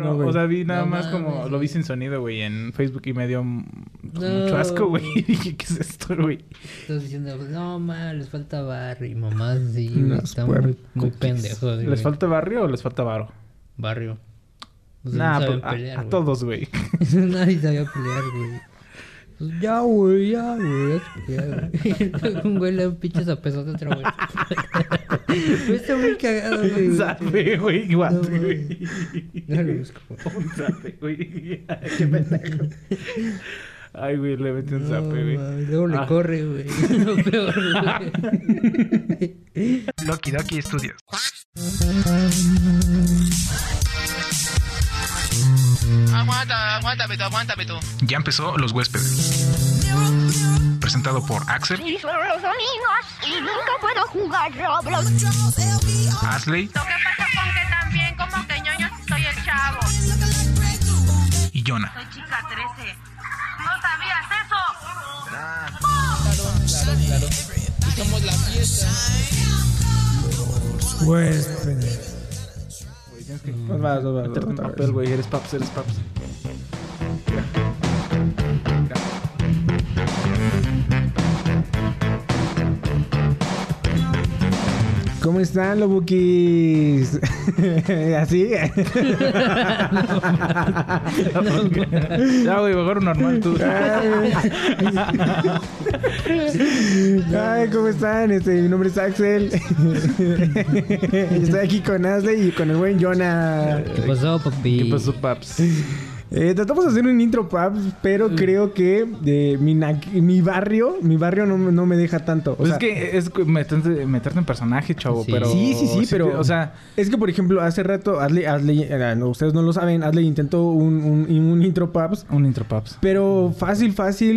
No, o sea, vi nada más como... Lo vi sin sonido, güey, en Facebook y me dio mucho asco, güey. Y dije, ¿qué es esto, güey? Estás diciendo, no, ma, les falta barrio. Y mamá, sí, está muy, muy pendejo. ¿Les falta barrio o les falta varo? Barrio. O sea, nah, no saben pelear, a todos, güey. Nadie sabía pelear, güey. Pues ya, güey, ya, güey. Un güey le da un pinche zapezo a otro güey. Está muy cagado, güey. Un zape, güey. Guato, güey. No lo busco. Un zape, güey. Qué pendejo. Ay, güey, le metí un zape, güey. Luego le corre, güey. Lo peor, güey. Loki Doki Studios. Aguántame tú. Ya empezó Los Huéspedes. Presentado por Axel. Mis sonidos y nunca puedo jugar Roblox. Asley. Lo que pasa con que también como que ñoño soy el chavo. Y Jonah. Soy chica 13. ¿No sabías eso? Claro. Y somos la fiesta. Los Huéspedes. Que... Vas, un papel, güey. Eres paps. ¿Cómo están, los buquis? ¿Así? No, ya, güey, mejor normal tú. Ay, ¿cómo están? Mi nombre es Axel. Estoy aquí con Asley y con el buen Jonah. ¿Qué pasó, papi? ¿Qué pasó, paps? Tratamos de hacer un intro, paps, pero creo que mi barrio no me deja tanto. O sea, es que es meterte en personaje, chavo, sí. Pero... Sí, pero... O sea... Es que, por ejemplo, hace rato, Asley ustedes no lo saben, Asley intentó un intro, paps. Un intro, paps. Pero fácil,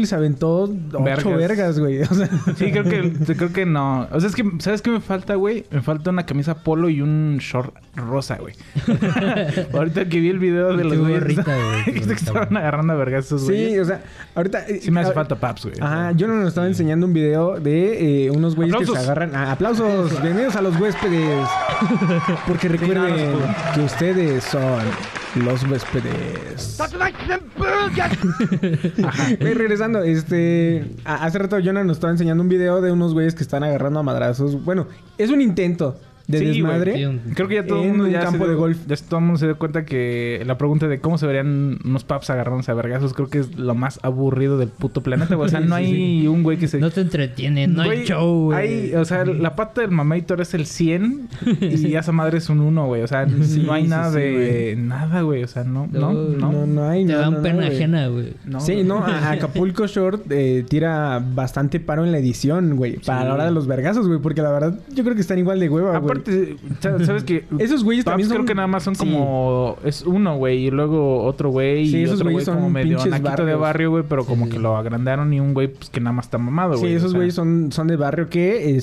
se aventó 8 vergas, güey. O sea, sí, creo que no. O sea, es que... ¿Sabes qué me falta, güey? Me falta una camisa polo y un short rosa, güey. Ahorita que vi el video de los güeyes... Que estaban agarrando a vergazos, güey. Sí, o sea, ahorita... Sí me hace falta paps, güey. Ajá, yo nos estaba enseñando un video de unos güeyes que se agarran... ¡Aplausos! Bienvenidos a Los Huéspedes. Porque recuerden que ustedes son los huéspedes. Ajá. Güey, regresando, hace rato Jonah nos estaba enseñando un video de unos güeyes que están agarrando a madrazos. Bueno, es un intento... de desmadre. Güey. Creo que ya todo el mundo ya campo de golf. Ya todo el mundo se dio cuenta que la pregunta de cómo se verían unos paps agarrándose a vergazos creo que es lo más aburrido del puto planeta, güey. O sea, no hay un güey que se... No te entretiene, no güey, hay show, güey. Hay, o sea, la pata del mamator es el 100 y esa madre es un 1, güey. O sea, no hay nada de... Güey. Nada, güey. O sea, no hay nada. Te dan pena ajena, güey. No, sí, güey. No. A Acapulco Short tira bastante paro en la edición, güey. Sí, para la hora de los vergazos, güey. Porque la verdad yo creo que están igual de hueva, güey. Aparte, ¿sabes qué? Esos güeyes también son... creo que nada más son como... Sí. Es uno, güey, y luego otro güey. Sí, y esos güeyes son como medio naquito de barrio, güey, pero como que lo agrandaron y un güey pues que nada más está mamado, güey. Sí, esos güeyes son de barrio que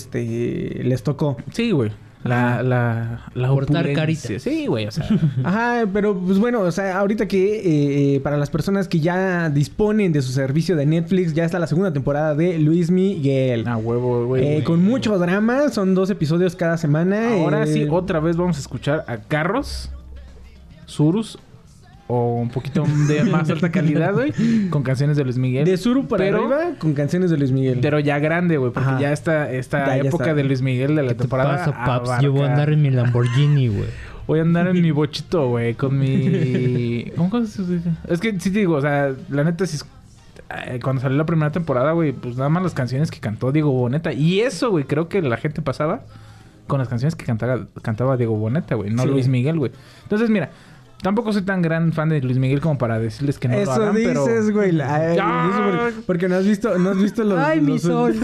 les tocó. Sí, güey. La cortar carita. Sí, güey, o sea. Ajá, pero pues bueno, o sea, ahorita que para las personas que ya disponen de su servicio de Netflix, ya está la segunda temporada de Luis Miguel. Ah, huevo, güey. Con mucho drama, son 2 episodios cada semana. Ahora sí, otra vez vamos a escuchar a Carros, Surus o un poquito de más alta calidad, güey, con canciones de Luis Miguel. De Suru para arriba, con canciones de Luis Miguel. Pero ya grande, güey, porque ya está esta época de Luis Miguel de la temporada. ¿Qué te pasa, paps? Abarca... Yo voy a andar en mi Lamborghini, güey. Voy a andar en mi bochito, güey, con mi... ¿Cómo se dice? Es que sí te digo, o sea, la neta sí... Cuando salió la primera temporada, güey, pues nada más las canciones que cantó Diego Boneta. Y eso, güey, creo que la gente pasaba con las canciones que cantaba Diego Boneta, güey. No sí. Luis Miguel, güey. Entonces, mira... Tampoco soy tan gran fan de Luis Miguel como para decirles que no eso lo hagan, pero... Eso dices, güey. Porque no has visto los... ¡Ay, mi sol!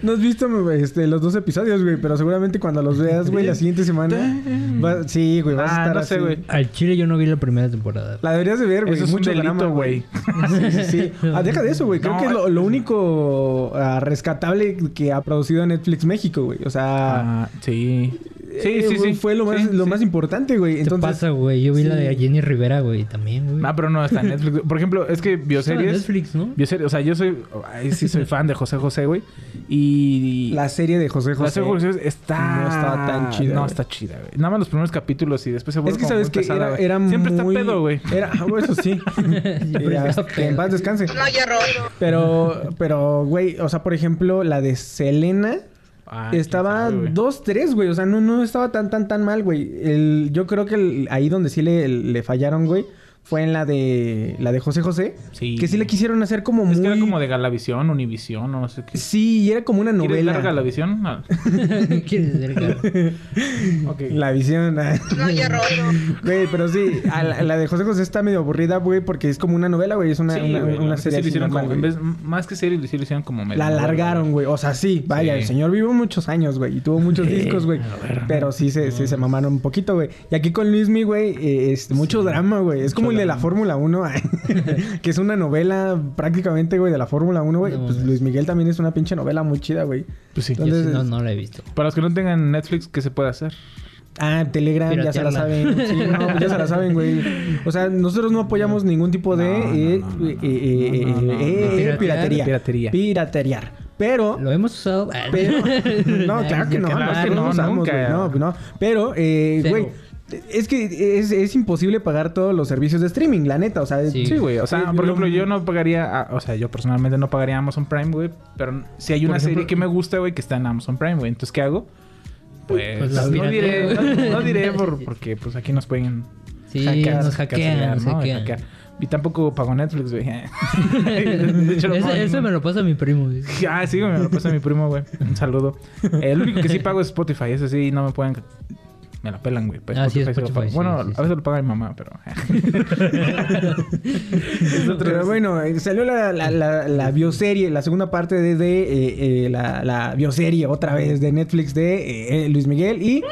No has visto los 2 episodios, güey. Pero seguramente cuando los veas, güey, la siguiente semana... Sí, güey, vas a estar no sé, así. Güey. Al chile yo no vi la primera temporada. La deberías de ver, güey. Eso es mucho un delito, güey. Sí. Deja de eso, güey. Creo que es lo único rescatable que ha producido Netflix México, güey. O sea... sí... Sí, fue lo más, más importante, güey. Entonces, ¿qué pasa, güey? Yo vi la de Jenny Rivera, güey, también, güey. Ah, pero no, está en Netflix. Por ejemplo, es que bioseries... Netflix, ¿no? Bioseries, o sea, yo soy... Ay, sí soy fan de José José, güey. Y... La serie de José José... La serie está... No estaba tan chida. No, está chida, güey. Nada más los primeros capítulos y después se vuelve como muy pesada, güey. Siempre está pedo, güey. Era... Eso sí. En paz descanse. No, ya robo. Pero, güey, o sea, por ejemplo, la de Selena... Ah, estaba 2-3, güey. O sea, no estaba tan mal, güey. Yo creo que ahí donde sí le fallaron, güey, fue en la de José José. Sí. Que sí le quisieron hacer como muy... Es que era como de Galavisión, Univisión, no sé qué. Sí, y era como una novela. ¿Quieres dar Galavisión? No. ¿Quieres dar Galavisión? Okay. La visión. No, ya rollo. Güey, pero sí. La de José José está medio aburrida, güey, porque es como una novela, güey. Es una serie así normal, como, en vez, más que serie, sí lo hicieron como... La alargaron, güey. O sea, sí. Vaya, sí. El señor vivió muchos años, güey. Y tuvo muchos discos, güey. Pero sí se mamaron un poquito, güey. Y aquí con Luis Miguel, güey, mucho drama, güey. Es como de la Fórmula 1, que es una novela prácticamente, güey, de la Fórmula 1, güey. No, pues Luis Miguel también es una pinche novela muy chida, güey. Pues sí. Entonces, yo sí no la he visto. Para los que no tengan Netflix, ¿qué se puede hacer? Ah, Telegram, piratearla. Ya se la saben. Sí, no, ya se la saben, güey. O sea, nosotros no apoyamos ningún tipo de piratería. Pirateriar. Pero... Lo hemos usado. Pero, no, claro que no. No usamos, güey. No. Pero, güey... Es que es imposible pagar todos los servicios de streaming, la neta, o sea... Sí, güey, o sea, por ejemplo, yo no pagaría... O sea, yo personalmente no pagaría Amazon Prime, güey, pero si hay una serie que me gusta, güey, que está en Amazon Prime, güey, entonces, ¿qué hago? Pues no diré porque, pues, aquí nos pueden... Sí, nos hackean. Y tampoco pago Netflix, güey. Eso me lo pasa a mi primo, güey. Ah, sí, me lo pasa a mi primo, güey. Un saludo. El único que sí pago es Spotify, eso sí, no me pueden... Me la pelan, güey. Pues Spotify, bueno, sí. A veces lo paga mi mamá, pero... Pero bueno, salió la bioserie, la segunda parte de la bioserie otra vez de Netflix de Luis Miguel y...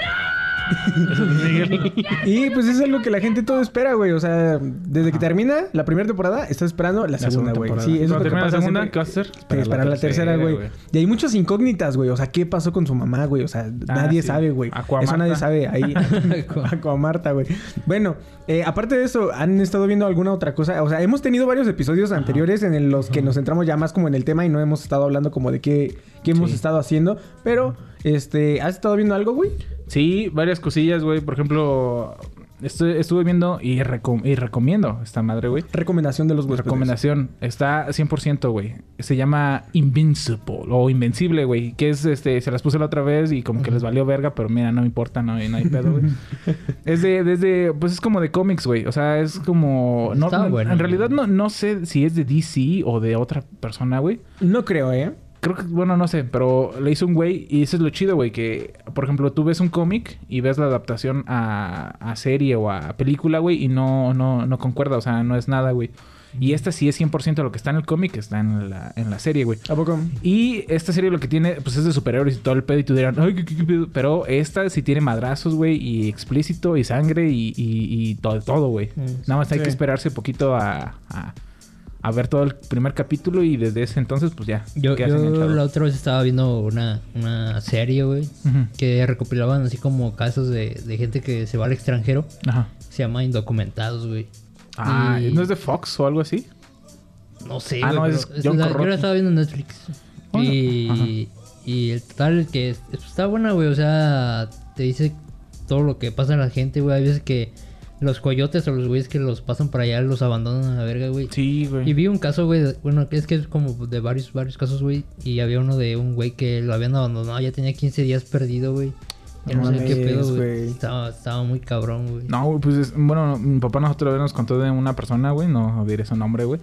Y pues es algo que la gente todo espera, güey. O sea, desde que termina la primera temporada, está esperando la segunda, güey. Sí, eso es lo que pasa. La segunda, ¿qué vas a hacer? Esperar la tercera, güey. Y hay muchas incógnitas, güey. O sea, ¿qué pasó con su mamá, güey? O sea, nadie sabe, güey. Eso nadie sabe ahí. Aquamarta, güey. Bueno, aparte de eso, ¿han estado viendo alguna otra cosa? O sea, hemos tenido varios episodios anteriores en los que nos centramos ya más como en el tema y no hemos estado hablando como de qué hemos estado haciendo. Pero, ¿has estado viendo algo, güey? Sí, varias cosillas, güey. Por ejemplo, estuve viendo y recomiendo esta madre, güey. Recomendación de los huéspedes. Recomendación. Está 100%, güey. Se llama Invincible o Invencible, güey. Que es, se las puse la otra vez y como que les valió verga, pero mira, no me importa, no hay pedo, güey. Es pues es como de cómics, güey. O sea, es como... No, bueno, en realidad no sé si es de DC o de otra persona, güey. No creo, Creo que... Bueno, no sé. Pero le hizo un güey... Y eso es lo chido, güey. Que, por ejemplo, tú ves un cómic... Y ves la adaptación a serie o a película, güey. Y no concuerda. O sea, no es nada, güey. Y esta sí es 100% lo que está en el cómic. Está en la serie, güey. ¿A poco? Y esta serie lo que tiene... Pues es de superhéroes y todo el pedo. Y tú dirán... Ay, qué pedo. Pero esta sí tiene madrazos, güey. Y explícito. Y sangre. Y todo, güey. Sí. Nada más hay que esperarse poquito a ver todo el primer capítulo y desde ese entonces, pues ya. Yo la otra vez estaba viendo una serie, güey, que recopilaban así como casos de gente que se va al extranjero. Ajá. Se llama Indocumentados, güey. Ah, ¿no es de Fox o algo así? No sé, güey. Ah, no, es John Corrott. Yo la estaba viendo en Netflix. Oh, y el total que está buena, güey. O sea, te dice todo lo que pasa a la gente, güey. Hay veces que... Los coyotes o los güeyes que los pasan para allá los abandonan a la verga, güey. Sí, güey. Y vi un caso, güey, bueno, que es como de varios casos, güey. Y había uno de un güey que lo habían abandonado. Ya tenía 15 días perdido, güey. Ya no sé qué pedo, güey. Estaba muy cabrón, güey. No, pues, bueno, mi papá nosotros nos contó de una persona, güey. No diré su nombre, güey.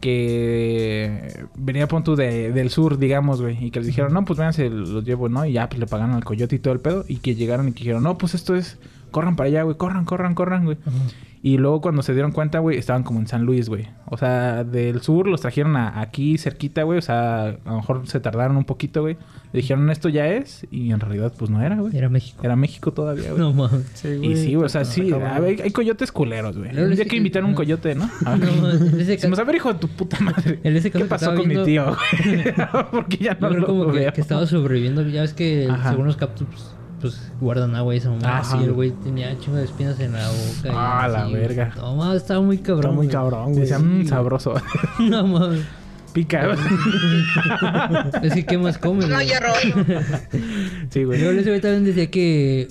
Que venía a punto del sur, digamos, güey. Y que les dijeron, no, pues véanse, los llevo, ¿no? Y ya, pues, le pagaron al coyote y todo el pedo. Y que llegaron y que dijeron, no, pues, esto es... Corran para allá, güey. Corran, güey. Ajá. Y luego cuando se dieron cuenta, güey, estaban como en San Luis, güey. O sea, del sur los trajeron aquí cerquita, güey. O sea, a lo mejor se tardaron un poquito, güey. Le dijeron, esto ya es. Y en realidad, pues no era, güey. Era México. Era México todavía, güey. No mames. Sí, güey. Y sí, güey. O sea, sí. A ver, hay coyotes culeros, güey. Tendría que invitar un coyote, ¿no? A ver. A ver, hijo de tu puta madre. ¿Qué pasó con mi tío, güey? Porque ya no lo veo. Que estaba sobreviviendo. Ya ves que según los captus... pues guardan agua y esa mamá. Ah, sí, el güey tenía chingo de espinas en la boca. Ah, y así, la verga. No mames, estaba muy cabrón. Estaba muy cabrón, güey. Sí, sabroso. No mames. Pica. Es que, ¿qué más comes? No, yo rollo. Sí, güey. Yo les güey también decía que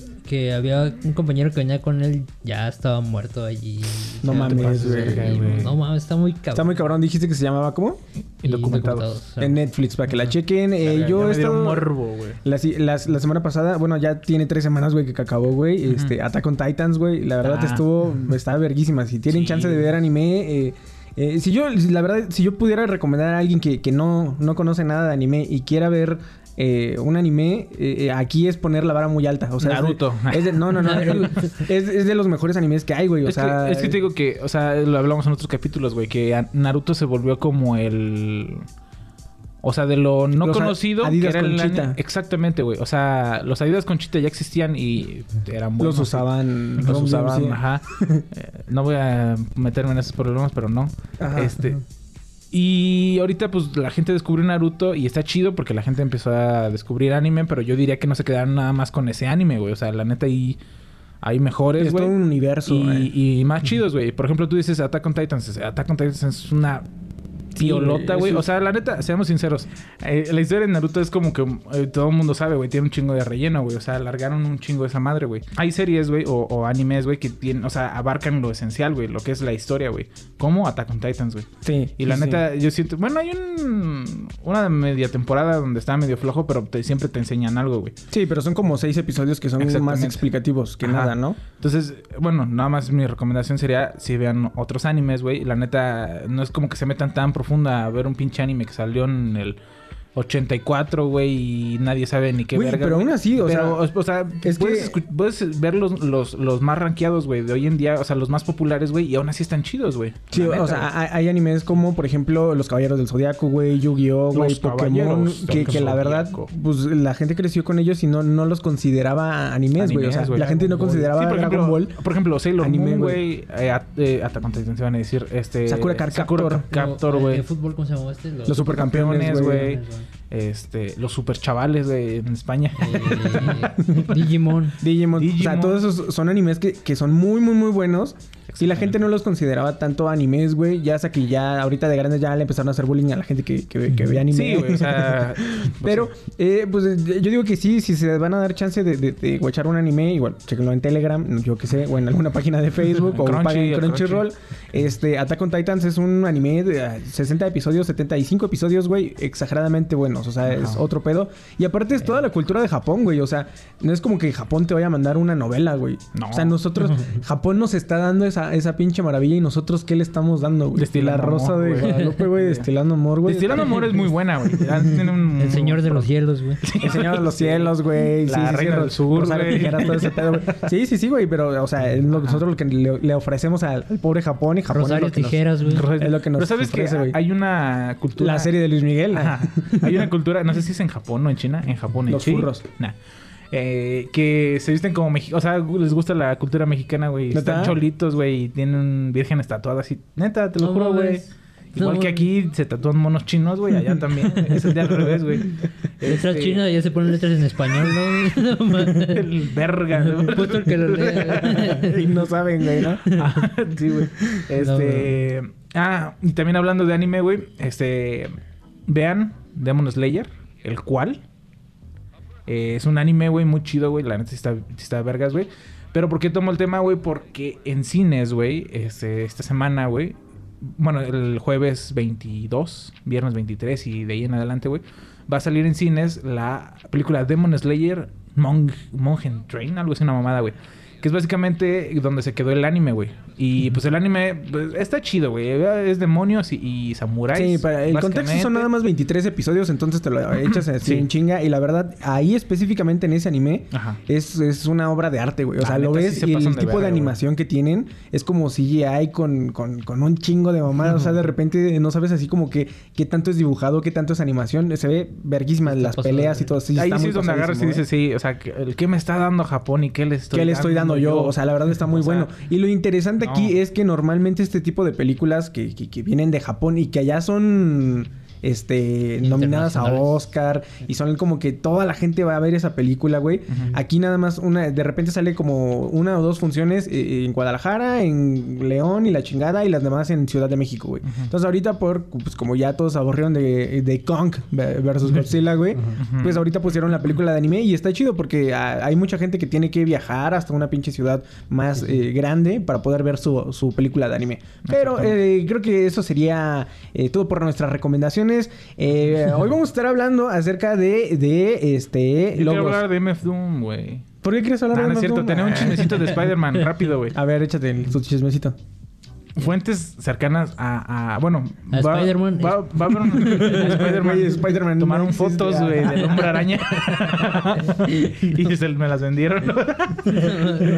había un compañero que venía con él, ya estaba muerto allí. No mames, güey. No mames, está muy cabrón. Está muy cabrón. Dijiste que se llamaba ¿cómo? Indocumentados. En Netflix, para que la chequen. Yo me dieron morbo, güey. La semana pasada, bueno, ya tiene 3 semanas, güey, que acabó, güey. Uh-huh. Attack on Titans, güey. La verdad está verguísima. Si tienen chance de ver anime, si yo pudiera recomendar a alguien que no conoce nada de anime y quiera ver un anime, aquí es poner la vara muy alta. O sea, Naruto. Es de los mejores animes que hay, güey. Es que te digo que, o sea, lo hablamos en otros capítulos, güey, que Naruto se volvió como el... O sea, de lo no los conocido... Adidas que era Conchita. Exactamente, güey. O sea, los Adidas Conchita ya existían y eran buenos. Los usaban, sí. Ajá. No voy a meterme en esos problemas, pero no. Ajá, ajá. Y ahorita, pues, la gente descubrió Naruto y está chido porque la gente empezó a descubrir anime, pero yo diría que no se quedaron nada más con ese anime, güey. O sea, la neta, ahí... Hay mejores, güey. Es todo un universo, y más chidos, güey. Por ejemplo, tú dices Attack on Titans. Attack on Titans es una... piolota, güey. O sea, la neta, seamos sinceros. La historia de Naruto es como que todo el mundo sabe, güey. Tiene un chingo de relleno, güey. O sea, alargaron un chingo de esa madre, güey. Hay series, güey, o animes, güey, que tienen... O sea, abarcan lo esencial, güey. Lo que es la historia, güey. Como Attack on Titans, güey. Sí. Y la neta, yo siento... Bueno, hay una media temporada donde está medio flojo, pero siempre te enseñan algo, güey. Sí, pero son como 6 episodios que son más explicativos que nada, ¿no? Entonces, bueno, nada más mi recomendación sería si vean otros animes, güey. La neta, no es como que se metan tan profunda a ver un pinche anime que salió en el 84, güey, y nadie sabe ni qué verga. Pero aún así, o sea puedes ver los más rankeados, güey, de hoy en día, o sea, los más populares, güey, y aún así están chidos, güey. Sí, neta, o sea, hay animes como, por ejemplo, Los Caballeros del Zodiaco, güey, Yu-Gi-Oh, güey, Pokémon, que la verdad, pues, la gente creció con ellos y no los consideraba animes, güey. O sea, la gente no consideraba Dragon Ball. Por ejemplo, Sailor Moon, güey, hasta cuántas veces van a decir, Sakura Card Captor, güey. ¿De fútbol cómo se llamaba este? Los Supercampeones, güey. Los super chavales en España. Digimon. O sea, todos esos son animes que son muy, muy, muy buenos. Y la gente no los consideraba tanto animes, güey. Ya hasta que ya ahorita de grandes ya le empezaron a hacer bullying a la gente que ve anime. Sí, güey. O sea... Pero, pues, yo digo que sí. Si se van a dar chance de watchar un anime, igual, chequenlo en Telegram, yo qué sé, o en alguna página de Facebook, o en Crunchyroll. Attack on Titans es un anime de 60 episodios, 75 episodios, güey. Exageradamente buenos. O sea, es otro pedo. Y aparte es toda la cultura de Japón, güey. O sea, no es como que Japón te vaya a mandar una novela, güey. No. O sea, nosotros... Japón nos está dando esa pinche maravilla y nosotros ¿qué le estamos dando, güey? Destilando la rosa amor, de Guadalupe, güey. Destilando amor, güey. Destilando amor es muy buena, güey. El señor de los cielos, güey. El señor de los cielos, güey. La reina del sur, güey. Todo ese pedo, güey. Sí, güey. Pero, o sea, es nosotros lo que le ofrecemos al pobre Japón y Japón. Rosario tijeras, güey. Es lo que nos ofrece, güey. Pero sabes que hay una cultura... La serie de Luis Miguel. Ajá. Hay una cultura... No sé si es en Japón o en China. En Japón, en China. Los furros. Nah. Que se visten como mexicanos. O sea, les gusta la cultura mexicana, güey. Están cholitos, güey. Y tienen vírgenes tatuadas. Y neta, te lo juro, güey. Igual que aquí se tatúan monos chinos, güey. Allá también. Es el de al revés, güey. Letras chinas, ya se ponen letras en español, ¿no? El verga, güey. El puto que lo lea. Y no saben, güey, ¿no? Sí, güey. Y también hablando de anime, güey. Vean Demon Slayer. El cual... es un anime, güey, muy chido, güey. La neta sí está vergas, güey. Pero ¿por qué tomo el tema, güey? Porque en cines, güey, esta semana, güey... Bueno, el jueves 22, viernes 23 y de ahí en adelante, güey... Va a salir en cines la película Demon Slayer Mongen Train. Algo así, una mamada, güey. Que es básicamente donde se quedó el anime, güey. Y pues el anime pues, está chido, güey. Es demonios y samuráis. Sí, para el contexto son nada más 23 episodios, entonces te lo echas así en chinga. Y la verdad, ahí específicamente en ese anime es una obra de arte, güey. O sea, lo ves y el tipo de animación que tienen es como CGI con un chingo de mamadas. O sea, de repente no sabes así como que qué tanto es dibujado, qué tanto es animación. Se ve verguísimas las peleas y todo. Ahí sí es donde agarras y dices, sí, o sea, ¿qué me está dando Japón y qué le estoy dando yo? O sea, la verdad está muy bueno. Y lo interesante aquí es que normalmente este tipo de películas que vienen de Japón y que allá son nominadas a Oscar, y son como que toda la gente va a ver esa película, güey. Uh-huh. Aquí nada más una, de repente sale como una o dos funciones en Guadalajara, en León y la chingada, y las demás en Ciudad de México, güey. Uh-huh. Entonces ahorita pues como ya todos aburrieron de Kong versus Godzilla, güey, uh-huh, pues ahorita pusieron la película de anime y está chido porque hay mucha gente que tiene que viajar hasta una pinche ciudad más grande para poder ver su película de anime. Pero creo que eso sería todo por nuestras recomendaciones. Hoy vamos a estar hablando acerca de logos. Quiero hablar de MF Doom, güey. ¿Por qué quieres hablar de MF Doom? No es cierto. Tenía un chismecito de Spider-Man. Rápido, güey. A ver, échate tu chismecito. Fuentes cercanas a Spider-Man. Va a haber un Spider-Man. Tomaron fotos, güey, del hombre araña. Y me las vendieron.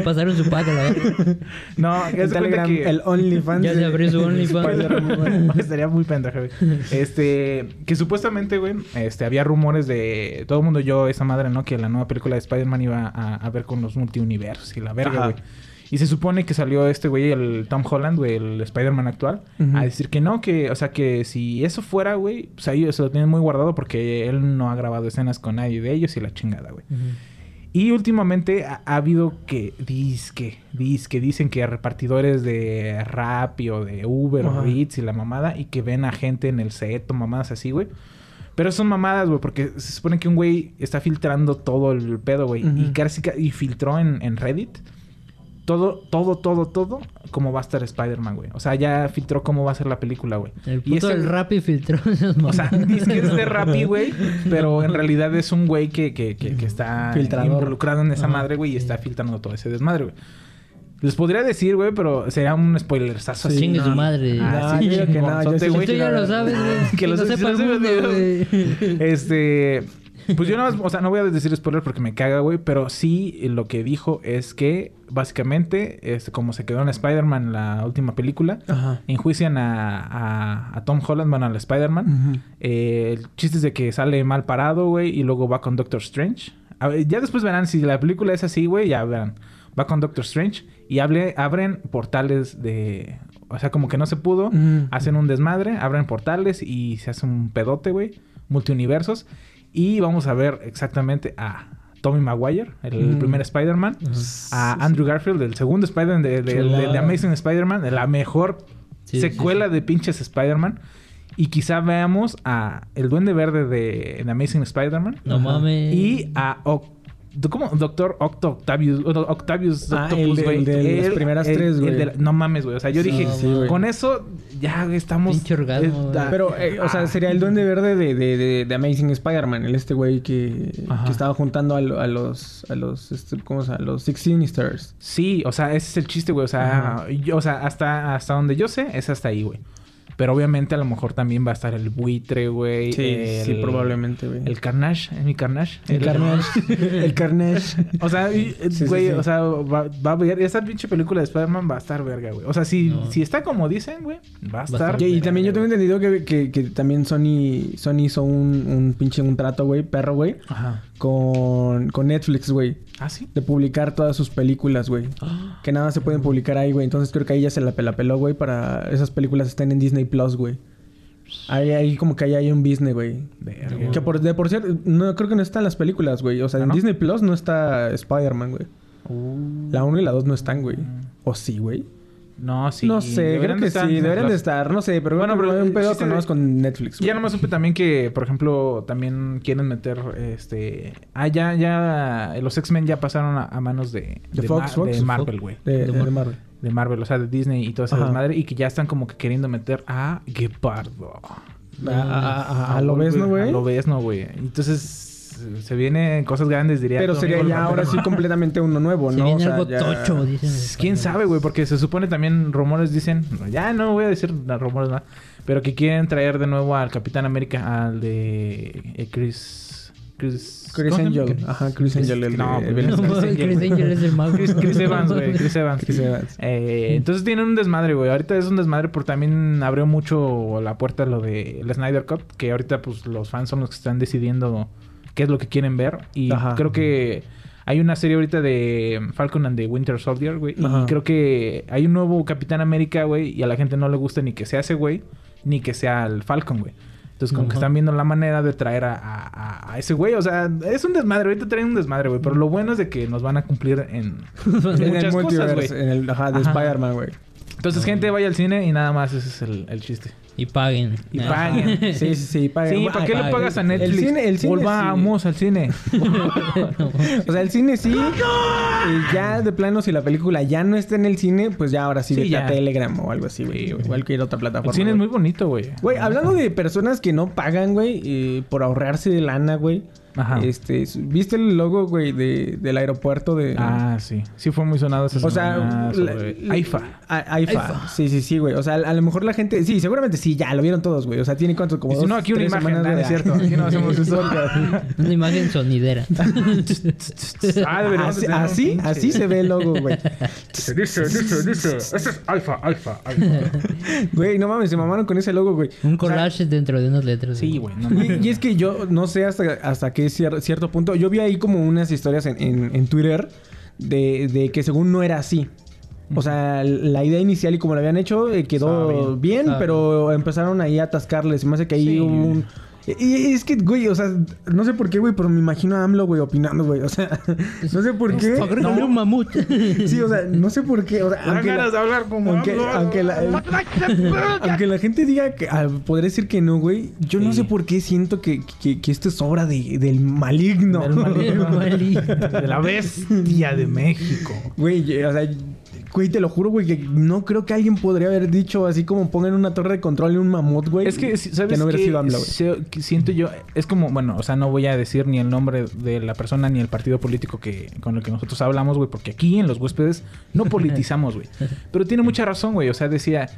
Pasaron su pack, la verdad. No, es que el OnlyFans. Ya se abrió su OnlyFans. Estaría muy pendejo, güey. Que supuestamente, güey, había rumores de... Todo el mundo oyó esa madre, ¿no? Que la nueva película de Spider-Man iba a ver con los multiuniversos y la verga, güey. Y se supone que salió güey, el Tom Holland, güey, el Spider-Man actual, uh-huh, a decir que no, que si eso fuera, güey, pues ahí se lo tienen muy guardado porque él no ha grabado escenas con nadie de ellos y la chingada, güey. Uh-huh. Y últimamente ha habido que dicen que repartidores de Rappi o de Uber, uh-huh, o Eats y la mamada, y que ven a gente en el set o mamadas así, güey. Pero son mamadas, güey, porque se supone que un güey está filtrando todo el pedo, güey. Uh-huh. Y casi filtró en Reddit todo, cómo va a estar Spider-Man, güey. O sea, ya filtró cómo va a ser la película, güey. El puto del Rappi filtró esas mamadas. O sea, dice que es de Rappi, güey, pero en realidad es un güey que está involucrado en esa madre, güey, y está filtrando todo ese desmadre, güey. Les podría decir, güey, pero sería un spoilerzazo así. Chingue su madre. Sí, yo que nada. Tú ya lo sabes, güey. Que lo sepas, güey. Pues yo nada más... O sea, no voy a decir spoiler porque me caga, güey. Pero sí, lo que dijo es que... Básicamente, como se quedó en Spider-Man en la última película... Ajá. Enjuician a Tom Holland, bueno, al Spider-Man. Uh-huh. El chiste es de que sale mal parado, güey. Y luego va con Doctor Strange. A ver, ya después verán. Si la película es así, güey, ya verán. Va con Doctor Strange. Y abren portales de... O sea, como que no se pudo. Uh-huh. Hacen un desmadre. Abren portales y se hace un pedote, güey. Multiuniversos. Y vamos a ver exactamente a Tobey Maguire, el primer Spider-Man. Uh-huh. A Andrew Garfield, el segundo Spider-Man de Amazing Spider-Man. La mejor secuela de pinches Spider-Man. Y quizá veamos a el Duende Verde de Amazing Spider-Man. No mames. Y a Doctor Octavius Octopus, güey. De las primeras tres, güey. No mames, güey. O sea, yo dije, con eso ya estamos... Pinche orgasmo, pero, o sea, sería el Duende Verde de Amazing Spider-Man. Este güey que estaba juntando a los Six Sinisters. Sí, o sea, ese es el chiste, güey. O sea, hasta donde yo sé, es hasta ahí, güey. Pero obviamente a lo mejor también va a estar el buitre, güey. Sí, probablemente, güey. El Carnage. El Carnage. O sea, güey, o sea, va a ver... Esta pinche película de Spider-Man va a estar verga, güey. O sea, si está como dicen, güey, va a estar... Y también yo tengo entendido que también Sony hizo un pinche un trato, güey, perro, güey. Ajá. Con Netflix, güey. ¿Ah, sí? De publicar todas sus películas, güey. Ah. Que nada se pueden publicar ahí, güey. Entonces creo que ahí ya se la peló, güey, para... Esas películas estén en Disney Plus, güey. Ahí como que ahí hay un business, güey. Que por cierto, no, creo que no están las películas, güey. O sea, en Disney Plus no está Spider-Man, güey. La 1 y la 2 no están, güey. ¿O sí, güey? No, sí. No sé, creo que sí. Deberían de estar. No sé, pero bueno, pero un pedo con Netflix. Ya nomás supe también que, por ejemplo, también quieren meter los X-Men ya pasaron a manos de Fox, de Marvel, güey. De Marvel. De Marvel, o sea, de Disney y todas esas madres. Y que ya están como que queriendo meter a Gepardo. A lo ves, ¿no, güey? A lo ves, ¿no, güey? Entonces... Se vienen cosas grandes, diría. Pero sería amigo, ya ahora sí completamente uno nuevo, ¿no? Se viene algo tocho, dicen. ¿Quién sabe, güey? Porque se supone también rumores dicen... Ya no voy a decir rumores, nada. Pero que quieren traer de nuevo al Capitán América, al de Chris Angel. Ajá, Chris Angel. No, Chris Angel es el mago. Chris Evans, güey. Chris Evans. Entonces tienen un desmadre, güey. Ahorita es un desmadre porque también abrió mucho la puerta lo de el Snyder Cut. Que ahorita, pues, los fans son los que están decidiendo... qué es lo que quieren ver. Y creo que hay una serie ahorita de Falcon and the Winter Soldier, güey. Y creo que hay un nuevo Capitán América, güey. Y a la gente no le gusta ni que sea ese güey, ni que sea el Falcon, güey. Entonces, como que están viendo la manera de traer a ese güey. O sea, es un desmadre. Ahorita traen un desmadre, güey. Pero lo bueno es de que nos van a cumplir en muchas cosas, güey. En el de Spider-Man, güey. Entonces, gente, vaya al cine y nada más. Ese es el chiste. Y paguen. Y paguen. Sí, sí, sí. Paguen. Sí, ¿para qué le pagas a Netflix? El cine volvamos al cine. O sea, el cine sí. Y ya, de plano, si la película ya no está en el cine, pues ya ahora sí vete a Telegram o algo así, güey. Igual que ir a otra plataforma. El cine es muy bonito, güey. Güey, hablando de personas que no pagan, güey, por ahorrarse de lana, güey. Ajá. ¿Viste el logo, güey, del aeropuerto de...? Ah, sí. Sí fue muy sonado esa semana. O sea... AIFA. Sí, sí, sí, güey. O sea, a lo mejor la gente... Sí, seguramente sí, ya. Lo vieron todos, güey. O sea, tiene cuánto... Como dos, no, aquí una imagen. No, es cierto. Aquí no hacemos eso. Una imagen sonidera. Así se ve el logo, güey. Dice. Ese es AIFA. Güey, no mames. Se mamaron con ese logo, güey. Un collage dentro de unas letras. Sí, güey. Y es que yo no sé hasta que cierto punto... Yo vi ahí como unas historias en Twitter... De que según no era así. O sea, la idea inicial y como la habían hecho... quedó bien pero empezaron ahí a atascarles. Se me hace que ahí hubo un... Y es que, güey, o sea, no sé por qué, güey, pero me imagino a AMLO, güey, opinando, güey. O sea, no sé por qué. No, un mamut. Sí, o sea, no sé por qué. O sea, ganas de hablar como AMLO. Aunque la gente diga que... podría decir que no, güey. Yo no sé por qué siento que esto es obra del maligno. De la bestia de México. Güey, o sea... Güey, te lo juro, güey, que no creo que alguien podría haber dicho así como pongan una torre de control y un mamut, güey. Es que, ¿sabes? Que no hubiera sido AMLO, güey. Que siento yo... Es como... Bueno, o sea, no voy a decir ni el nombre de la persona ni el partido político con el que nosotros hablamos, güey. Porque aquí en Los Huéspedes no politizamos, güey. Pero tiene mucha razón, güey. O sea, decía...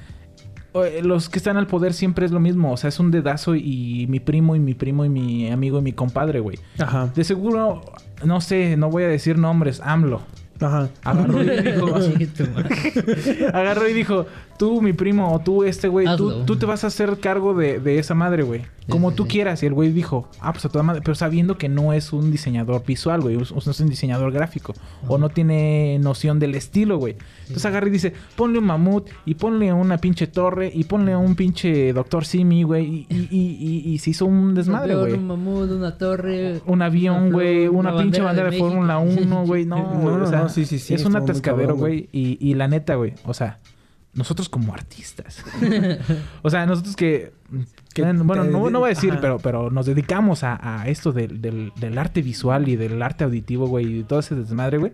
Los que están al poder siempre es lo mismo. O sea, es un dedazo y mi primo y mi primo y mi amigo y mi compadre, güey. Ajá. De seguro... No sé, no voy a decir nombres. AMLO. Ajá. Agarró y dijo, tú, mi primo, o tú, este güey, tú te vas a hacer cargo de esa madre, güey. Como tú quieras. Y el güey dijo, pues a toda madre. Pero sabiendo que no es un diseñador visual, güey. O no es un diseñador gráfico. Ajá. O no tiene noción del estilo, güey. Entonces agarra y dice, ponle un mamut y ponle una pinche torre y ponle un pinche Doctor Simi, güey. Y se hizo un desmadre, güey. Un mamut, una torre. Un avión, güey. Una pinche bandera de Fórmula 1, güey. No, o sea, sí, es un atascadero, güey. Y la neta, güey. O sea... Nosotros como artistas. O sea, nosotros que bueno, no voy a decir, pero nos dedicamos a esto del arte visual y del arte auditivo, güey. Y todo ese desmadre, güey.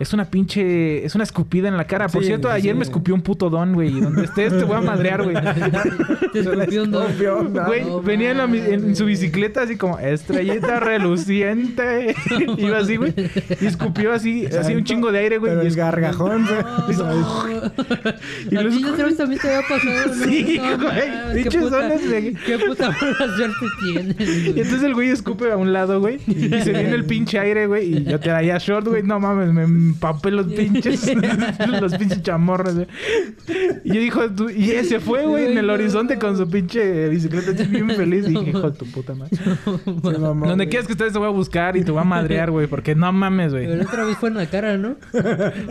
Es una escupida en la cara. Sí, por cierto, ayer me escupió un puto don, güey. Y donde estés te voy a madrear, güey. Te escupió un don. Güey, venía en su bicicleta así como estrellita reluciente. Iba así, güey. Y escupió así un chingo de aire, güey. Pero y el gargajón, güey. Y los otros también te va a pasar. Sí, güey. Dichos dones de... Qué puta mala suerte tienes. Y entonces el güey escupe a un lado, güey. Y se viene el pinche aire, güey. Y yo te daría short, güey. No mames, me empapé los pinches chamorros, güey. Y yo dijo, y ese fue, güey, en el horizonte con su pinche bicicleta. Estoy bien feliz. Y dije, hijo de tu puta madre. Sí, mamá, donde quieras que estés te voy a buscar y te voy a madrear, güey. Porque no mames, güey. Pero la otra vez fue en la cara, ¿no?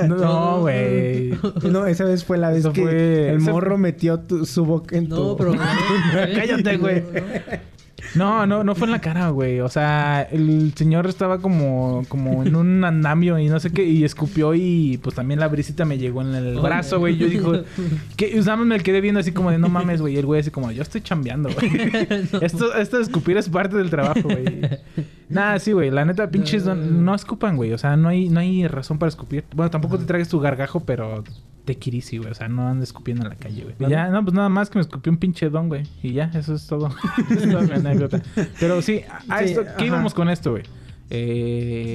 No, güey. No, esa vez fue la vez que el morro metió su boca en todo. No, pero... Cállate, güey. No fue en la cara, güey. O sea, el señor estaba como en un andamio y no sé qué. Y escupió y pues también la brisita me llegó en el brazo, güey. Yo digo... Que Usama me quedé viendo así como de no mames, güey. Y el güey así como, yo estoy chambeando, güey. No. Esto de escupir es parte del trabajo, güey. Nada, sí, güey. La neta, pinches no escupan, güey. O sea, no hay razón para escupir. Bueno, tampoco te tragues tu gargajo, pero... Te quirisi, güey. O sea, no andes escupiendo en la calle, güey. Ya, no, pues nada más que me escupió un pinche don, güey. Y ya, eso es todo. Es toda mi anécdota. Pero sí, ¿qué íbamos con esto, güey?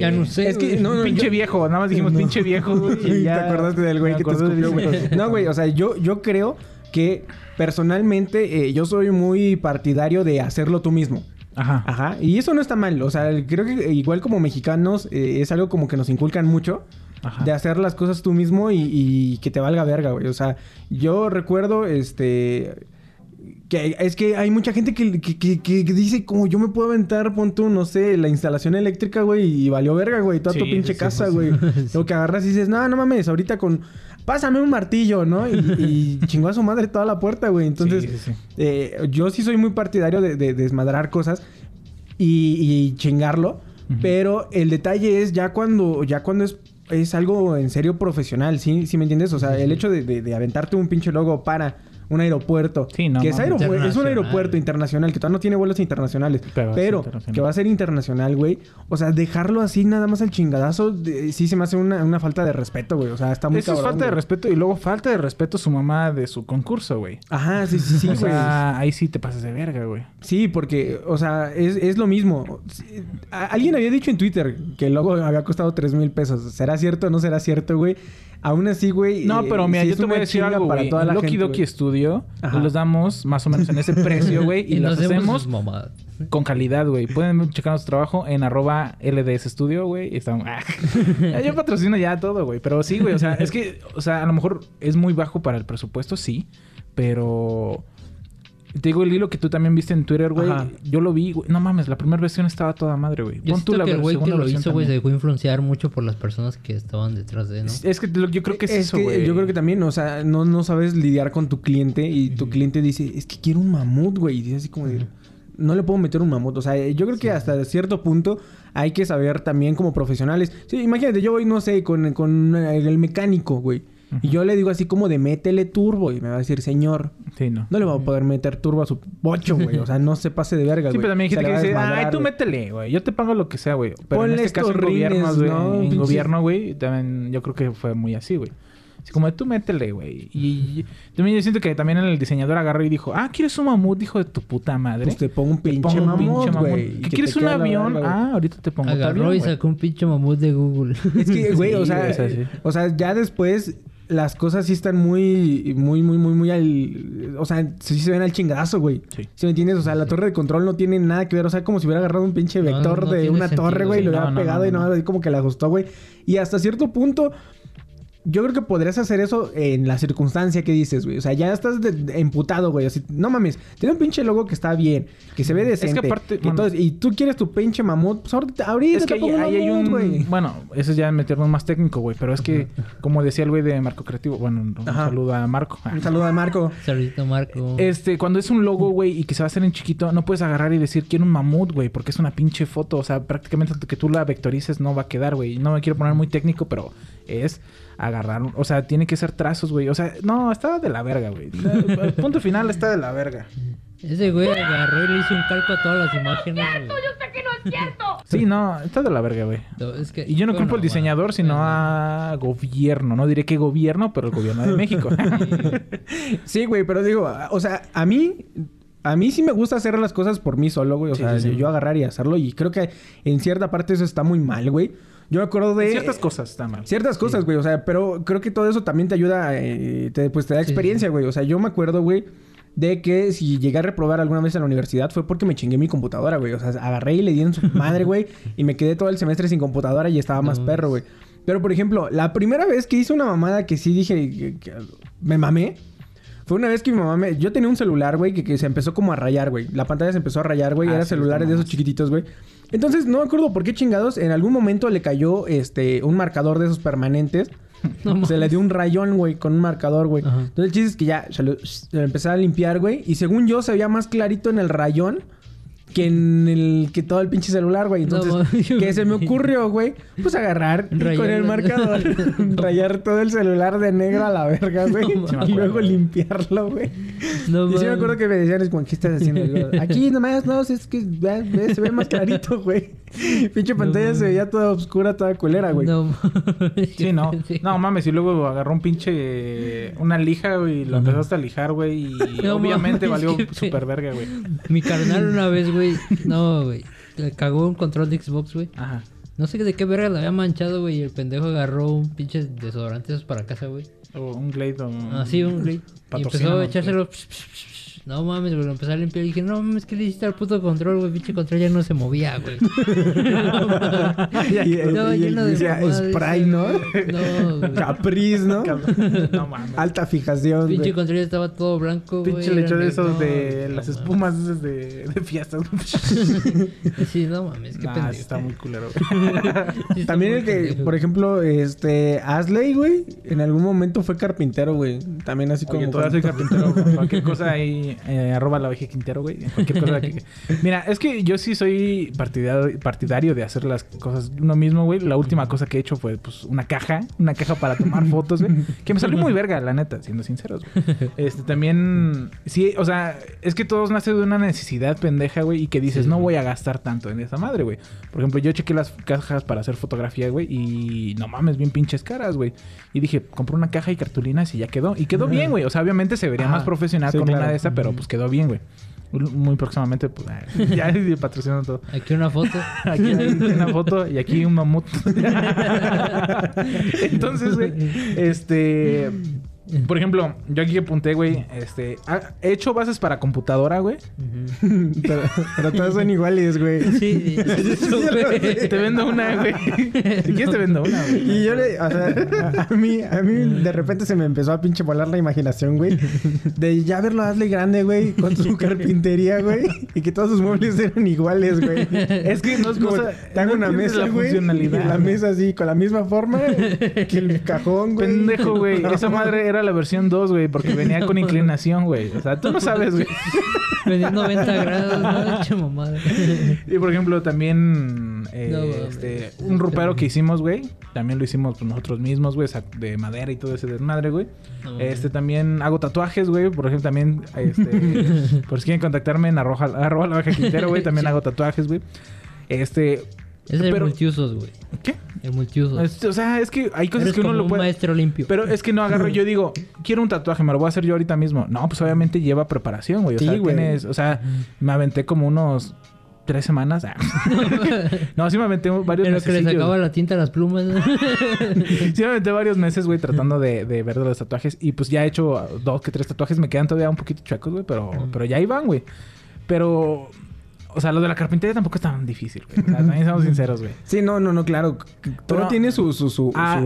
Ya no sé. Es que viejo. Nada más dijimos pinche viejo, güey. Y ya, te acordaste del güey que te escupió, güey. No, güey. O sea, yo creo que personalmente yo soy muy partidario de hacerlo tú mismo. Ajá. Y eso no está mal. O sea, creo que igual como mexicanos es algo como que nos inculcan mucho. Ajá. De hacer las cosas tú mismo y que te valga verga, güey. O sea, yo recuerdo, que es que hay mucha gente que dice como yo me puedo aventar, pon tú, no sé, la instalación eléctrica, güey, y valió verga, güey, toda tu pinche casa, güey. Lo que agarras y dices, no mames, ahorita con... pásame un martillo, ¿no? Y chingó a su madre toda la puerta, güey. Entonces, sí. Yo sí soy muy partidario de desmadrar cosas y chingarlo. Uh-huh. Pero el detalle es ya cuando es algo en serio profesional, ¿sí? ¿Sí me entiendes? O sea, el hecho de aventarte un pinche logo para un aeropuerto. Sí, no, que es un aeropuerto internacional, que todavía no tiene vuelos internacionales. Pero que va a ser internacional, güey. O sea, dejarlo así nada más al chingadazo, sí se me hace una falta de respeto, güey. O sea, está muy cabrón. Eso es falta de respeto. Y luego falta de respeto su mamá de su concurso, güey. Ajá, sí, güey. O sea, ahí sí te pasas de verga, güey. Sí, porque, o sea, es lo mismo. Alguien había dicho en Twitter que el logo había costado 3,000 pesos. ¿Será cierto o no será cierto, güey? Aún así, güey... No, pero mira, yo te voy a decir algo, güey. Loki Doki Studio los damos más o menos en ese precio, güey. Y los hacemos con calidad, güey. Pueden checar nuestro trabajo en @LDS Studio, güey. Estamos... Yo patrocino ya todo, güey. Pero sí, güey. O sea, es que... O sea, a lo mejor es muy bajo para el presupuesto, sí. Pero... Te digo el hilo que tú también viste en Twitter, güey. Yo lo vi, güey. No mames, la primera versión estaba toda madre, güey. Yo siento que el güey que lo hizo, güey, se dejó influenciar mucho por las personas que estaban detrás de él, ¿no? Es que yo creo que es eso, güey. Yo creo que también, o sea, no sabes lidiar con tu cliente. Y tu cliente dice, es que quiero un mamut, güey. Y dice así como de... No le puedo meter un mamut. O sea, yo creo que hasta cierto punto hay que saber también como profesionales. Sí, imagínate, yo voy, no sé, con el mecánico, güey. Y yo le digo así como de métele turbo. Y me va a decir, señor, sí, no le va a poder meter turbo a su bocho, güey. O sea, no se pase de verga, güey. Sí, pero también hay gente que dice, ay, tú métele, güey. Yo te pago lo que sea, güey. Pero ponle en este caso el gobierno, güey, también yo creo que fue muy así, güey. Así como de, tú métele, güey. Y también yo siento que también el diseñador agarró y dijo, ah, ¿quieres un mamut, hijo de tu puta madre? Pues te pongo un pinche mamut, güey. ¿Quieres un avión? Ah, ahorita te pongo un avión, güey. Y sacó un pinche mamut de Google. Es que, güey, o sea, ya después... Las cosas sí están muy al... O sea, sí se ven al chingadazo, güey. Sí. ¿Sí me entiendes? O sea, la torre de control no tiene nada que ver. O sea, como si hubiera agarrado un pinche vector de una torre, güey. Y lo hubiera pegado y nada, como que la ajustó, güey. Y hasta cierto punto... Yo creo que podrías hacer eso en la circunstancia que dices, güey. O sea, ya estás emputado, güey. Así, no mames, tiene un pinche logo que está bien, que se ve decente. Es que aparte... Entonces, y tú quieres tu pinche mamut, pues ahorita es que ahí hay un... Güey. Bueno, eso es ya meternos más técnico, güey. Pero es que, como decía el güey de Marco Creativo... Bueno, un saludo a Marco. Un saludo a Marco. Saludito, Marco. Cuando es un logo, güey, y que se va a hacer en chiquito... No puedes agarrar y decir, quiero un mamut, güey. Porque es una pinche foto. O sea, prácticamente que tú la vectorices no va a quedar, güey. No me quiero poner muy técnico, pero es... Agarrar... O sea, tiene que ser trazos, güey. O sea... No, está de la verga, güey. El punto final está de la verga. Ese güey agarró y le hizo un calco a todas las imágenes. ¡Es cierto! ¡Yo sé que no es cierto! Sí, no. Está de la verga, güey. No, es que, y yo no culpo al diseñador, sino a gobierno. No diré qué gobierno, pero el gobierno de México. Sí, güey. Pero digo... O sea, a mí sí me gusta hacer las cosas por mí solo, güey. O sea, yo agarrar y hacerlo. Y creo que en cierta parte eso está muy mal, güey. Yo me acuerdo de... Ciertas cosas, está mal. Ciertas cosas, güey. O sea, pero creo que todo eso también te ayuda... pues te da experiencia, güey. O sea, yo me acuerdo, güey... De que si llegué a reprobar alguna vez en la universidad... Fue porque me chingué mi computadora, güey. O sea, agarré y le di en su madre, güey. Y me quedé todo el semestre sin computadora y estaba más perro, güey. Pero, por ejemplo, la primera vez que hice una mamada que sí dije... Que me mamé. Fue una vez que mi mamá me... Yo tenía un celular, güey, que se empezó como a rayar, güey. La pantalla se empezó a rayar, güey. Era celulares de esos chiquititos, güey. Entonces, no me acuerdo por qué chingados. En algún momento le cayó, un marcador de esos permanentes. No, se le dio un rayón, güey, con un marcador, güey. Entonces, el chiste es que ya lo empecé a limpiar, güey. Y según yo, se veía más clarito en el rayón que en el... Que todo el pinche celular, güey. Entonces, ¿qué se me ocurrió, güey? Pues agarrar rayar, con el marcador. Rayar todo el celular de negro a la verga, güey. Y luego limpiarlo, güey. Y sí me acuerdo que me decían, es como, ¿qué estás haciendo? Yo, aquí nomás, no, es que se ve más clarito, güey. Pinche pantalla se veía toda oscura, toda culera, güey. Sí, no. No, mames. Y luego agarró un pinche... Una lija, güey. Lo empezaste a lijar, güey. Y obviamente valió súper verga, güey. Mi carnal una vez, güey. No, güey. Le cagó un control de Xbox, güey. Ajá. No sé de qué verga la había manchado, güey. Y el pendejo agarró un pinche desodorante esos para casa, güey. O un Glade. Un... Ah, sí, un Glade. Y empezó a echárselo... No mames, güey, lo empecé a limpiar y dije, no mames, ¿qué le hiciste al puto control, güey? Pinche control ya no se movía, güey. No, lleno de mamadas, spray, ¿no? No, güey. Capriz, ¿no? No mames. Alta fijación, pinche control ya estaba todo blanco, güey. Pinche lechón esos no, de no, las espumas esas de fiestas. Sí, no mames, qué pendejo. Está muy culero, güey. También el que, por ejemplo, Asley, güey, en algún momento fue carpintero, güey. También así como... Oye, todavía soy carpintero, güey. Cualquier cosa ahí... arroba la oveja Quintero, güey. Cualquier cosa que... Mira, es que yo sí soy partidario de hacer las cosas uno mismo, güey. La última cosa que he hecho fue, pues, una caja para tomar fotos, güey. Que me salió muy verga, la neta, siendo sinceros, güey. También... Sí, o sea, es que todos nace de una necesidad pendeja, güey, y que dices, sí, no voy a gastar tanto en esa madre, güey. Por ejemplo, yo chequé las cajas para hacer fotografía, güey, y no mames, bien pinches caras, güey. Y dije, compré una caja y cartulinas y ya quedó. Y quedó bien, güey. O sea, obviamente se vería más profesional, sí, con claro, una de esas, pero pues quedó bien, güey. Muy próximamente, pues, ya patrocinando todo. Aquí una foto. Aquí una foto y aquí un mamut. Entonces, güey, por ejemplo, yo aquí apunté, güey, he hecho bases para computadora, güey. Uh-huh. Pero todas son iguales, güey. Sí, sí. Te vendo una, güey. Si quieres te vendo una, güey. Y yo o sea, a mí de repente se me empezó a pinche volar la imaginación, güey. De ya verlo a Asley grande, güey, con su carpintería, güey. Y que todos sus muebles eran iguales, güey. Es que no es como... Tengo una mesa, güey, y la mesa así, con la misma forma que el cajón, güey. Pendejo, güey. Esa madre era la versión 2, güey, porque venía con inclinación, güey. O sea, tú no sabes, güey. Venía 90 grados, ¿no? Hecho mamada. Y, por ejemplo, también un ropero que hicimos, güey. También lo hicimos nosotros mismos, güey. O sea, de madera y todo ese desmadre, güey. No, también hago tatuajes, güey. Por ejemplo, también, por si quieren contactarme en arroba la baja Quintero, güey. También hago tatuajes, güey. Es el multiusos, güey. ¿Qué? El multiusos. O sea, es que hay cosas eres que uno como lo puede... un maestro limpio. Pero es que no agarro... Yo digo, quiero un tatuaje, me lo voy a hacer yo ahorita mismo. No, pues obviamente lleva preparación, güey. O sí, sea, güey. O sea, me aventé como unos 3 semanas. No, sí me aventé varios meses. Pero que les acaba la tinta a las plumas. Sí me aventé varios meses, güey, tratando de ver los tatuajes. Y pues ya he hecho 2 que 3 tatuajes. Me quedan todavía un poquito chuecos, güey. Pero ya ahí van, güey. Pero... O sea, lo de la carpintería tampoco es tan difícil, güey. O sea, también somos sinceros, güey. Sí, no, claro. Todo tiene su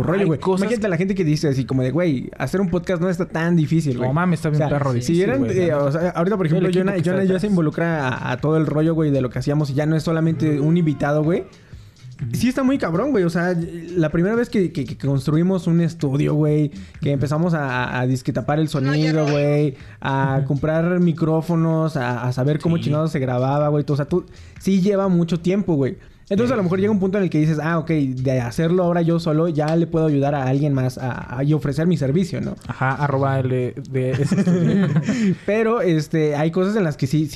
rollo, güey. Cosas... Imagínate a la gente que dice así como de, güey, hacer un podcast no está tan difícil, güey. No mames, está bien perro difícil, si eran, o sea, ahorita, por ejemplo, Jonah ya se involucra a todo el rollo, güey, de lo que hacíamos. Y ya no es solamente un invitado, güey. Sí está muy cabrón, güey. O sea, la primera vez que construimos un estudio, güey. Que empezamos a disquetapar el sonido, güey. A comprar micrófonos. A saber cómo chingados se grababa, güey. O sea, tú... Sí lleva mucho tiempo, güey. Entonces, a lo mejor llega un punto en el que dices... Ah, ok. De hacerlo ahora yo solo... Ya le puedo ayudar a alguien más y ofrecer mi servicio, ¿no? Ajá. Arrobarle de ese estudio. Pero, hay cosas en las que sí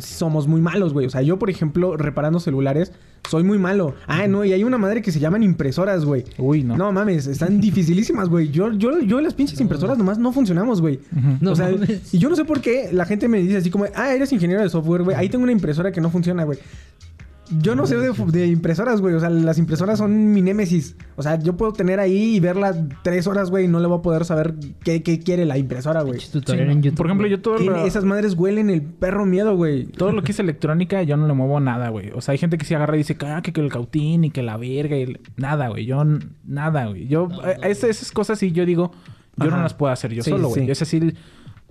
somos muy malos, güey. O sea, yo, por ejemplo, reparando celulares... Soy muy malo. Ah, no, y hay una madre que se llaman impresoras, güey. Uy, no. No mames, están dificilísimas, güey. Yo las pinches impresoras nomás no funcionamos, güey. Uh-huh. No, o sea, mames. Y yo no sé por qué la gente me dice así como... Ah, eres ingeniero de software, güey. Ahí tengo una impresora que no funciona, güey. Yo no sé de impresoras, güey. O sea, las impresoras son mi némesis. O sea, yo puedo tener ahí y verla 3 horas, güey. Y no le voy a poder saber qué quiere la impresora, güey. Sí, ¿no? Por ejemplo, yo todo... Esas madres huelen el perro miedo, güey. Todo lo que es electrónica yo no le muevo nada, güey. O sea, hay gente que se agarra y dice... Ah, que el cautín y que la verga y... Nada, güey. Yo... Nada, güey. Yo... No, esas cosas sí yo digo... Yo no las puedo hacer yo solo, güey. Sí. Yo es así...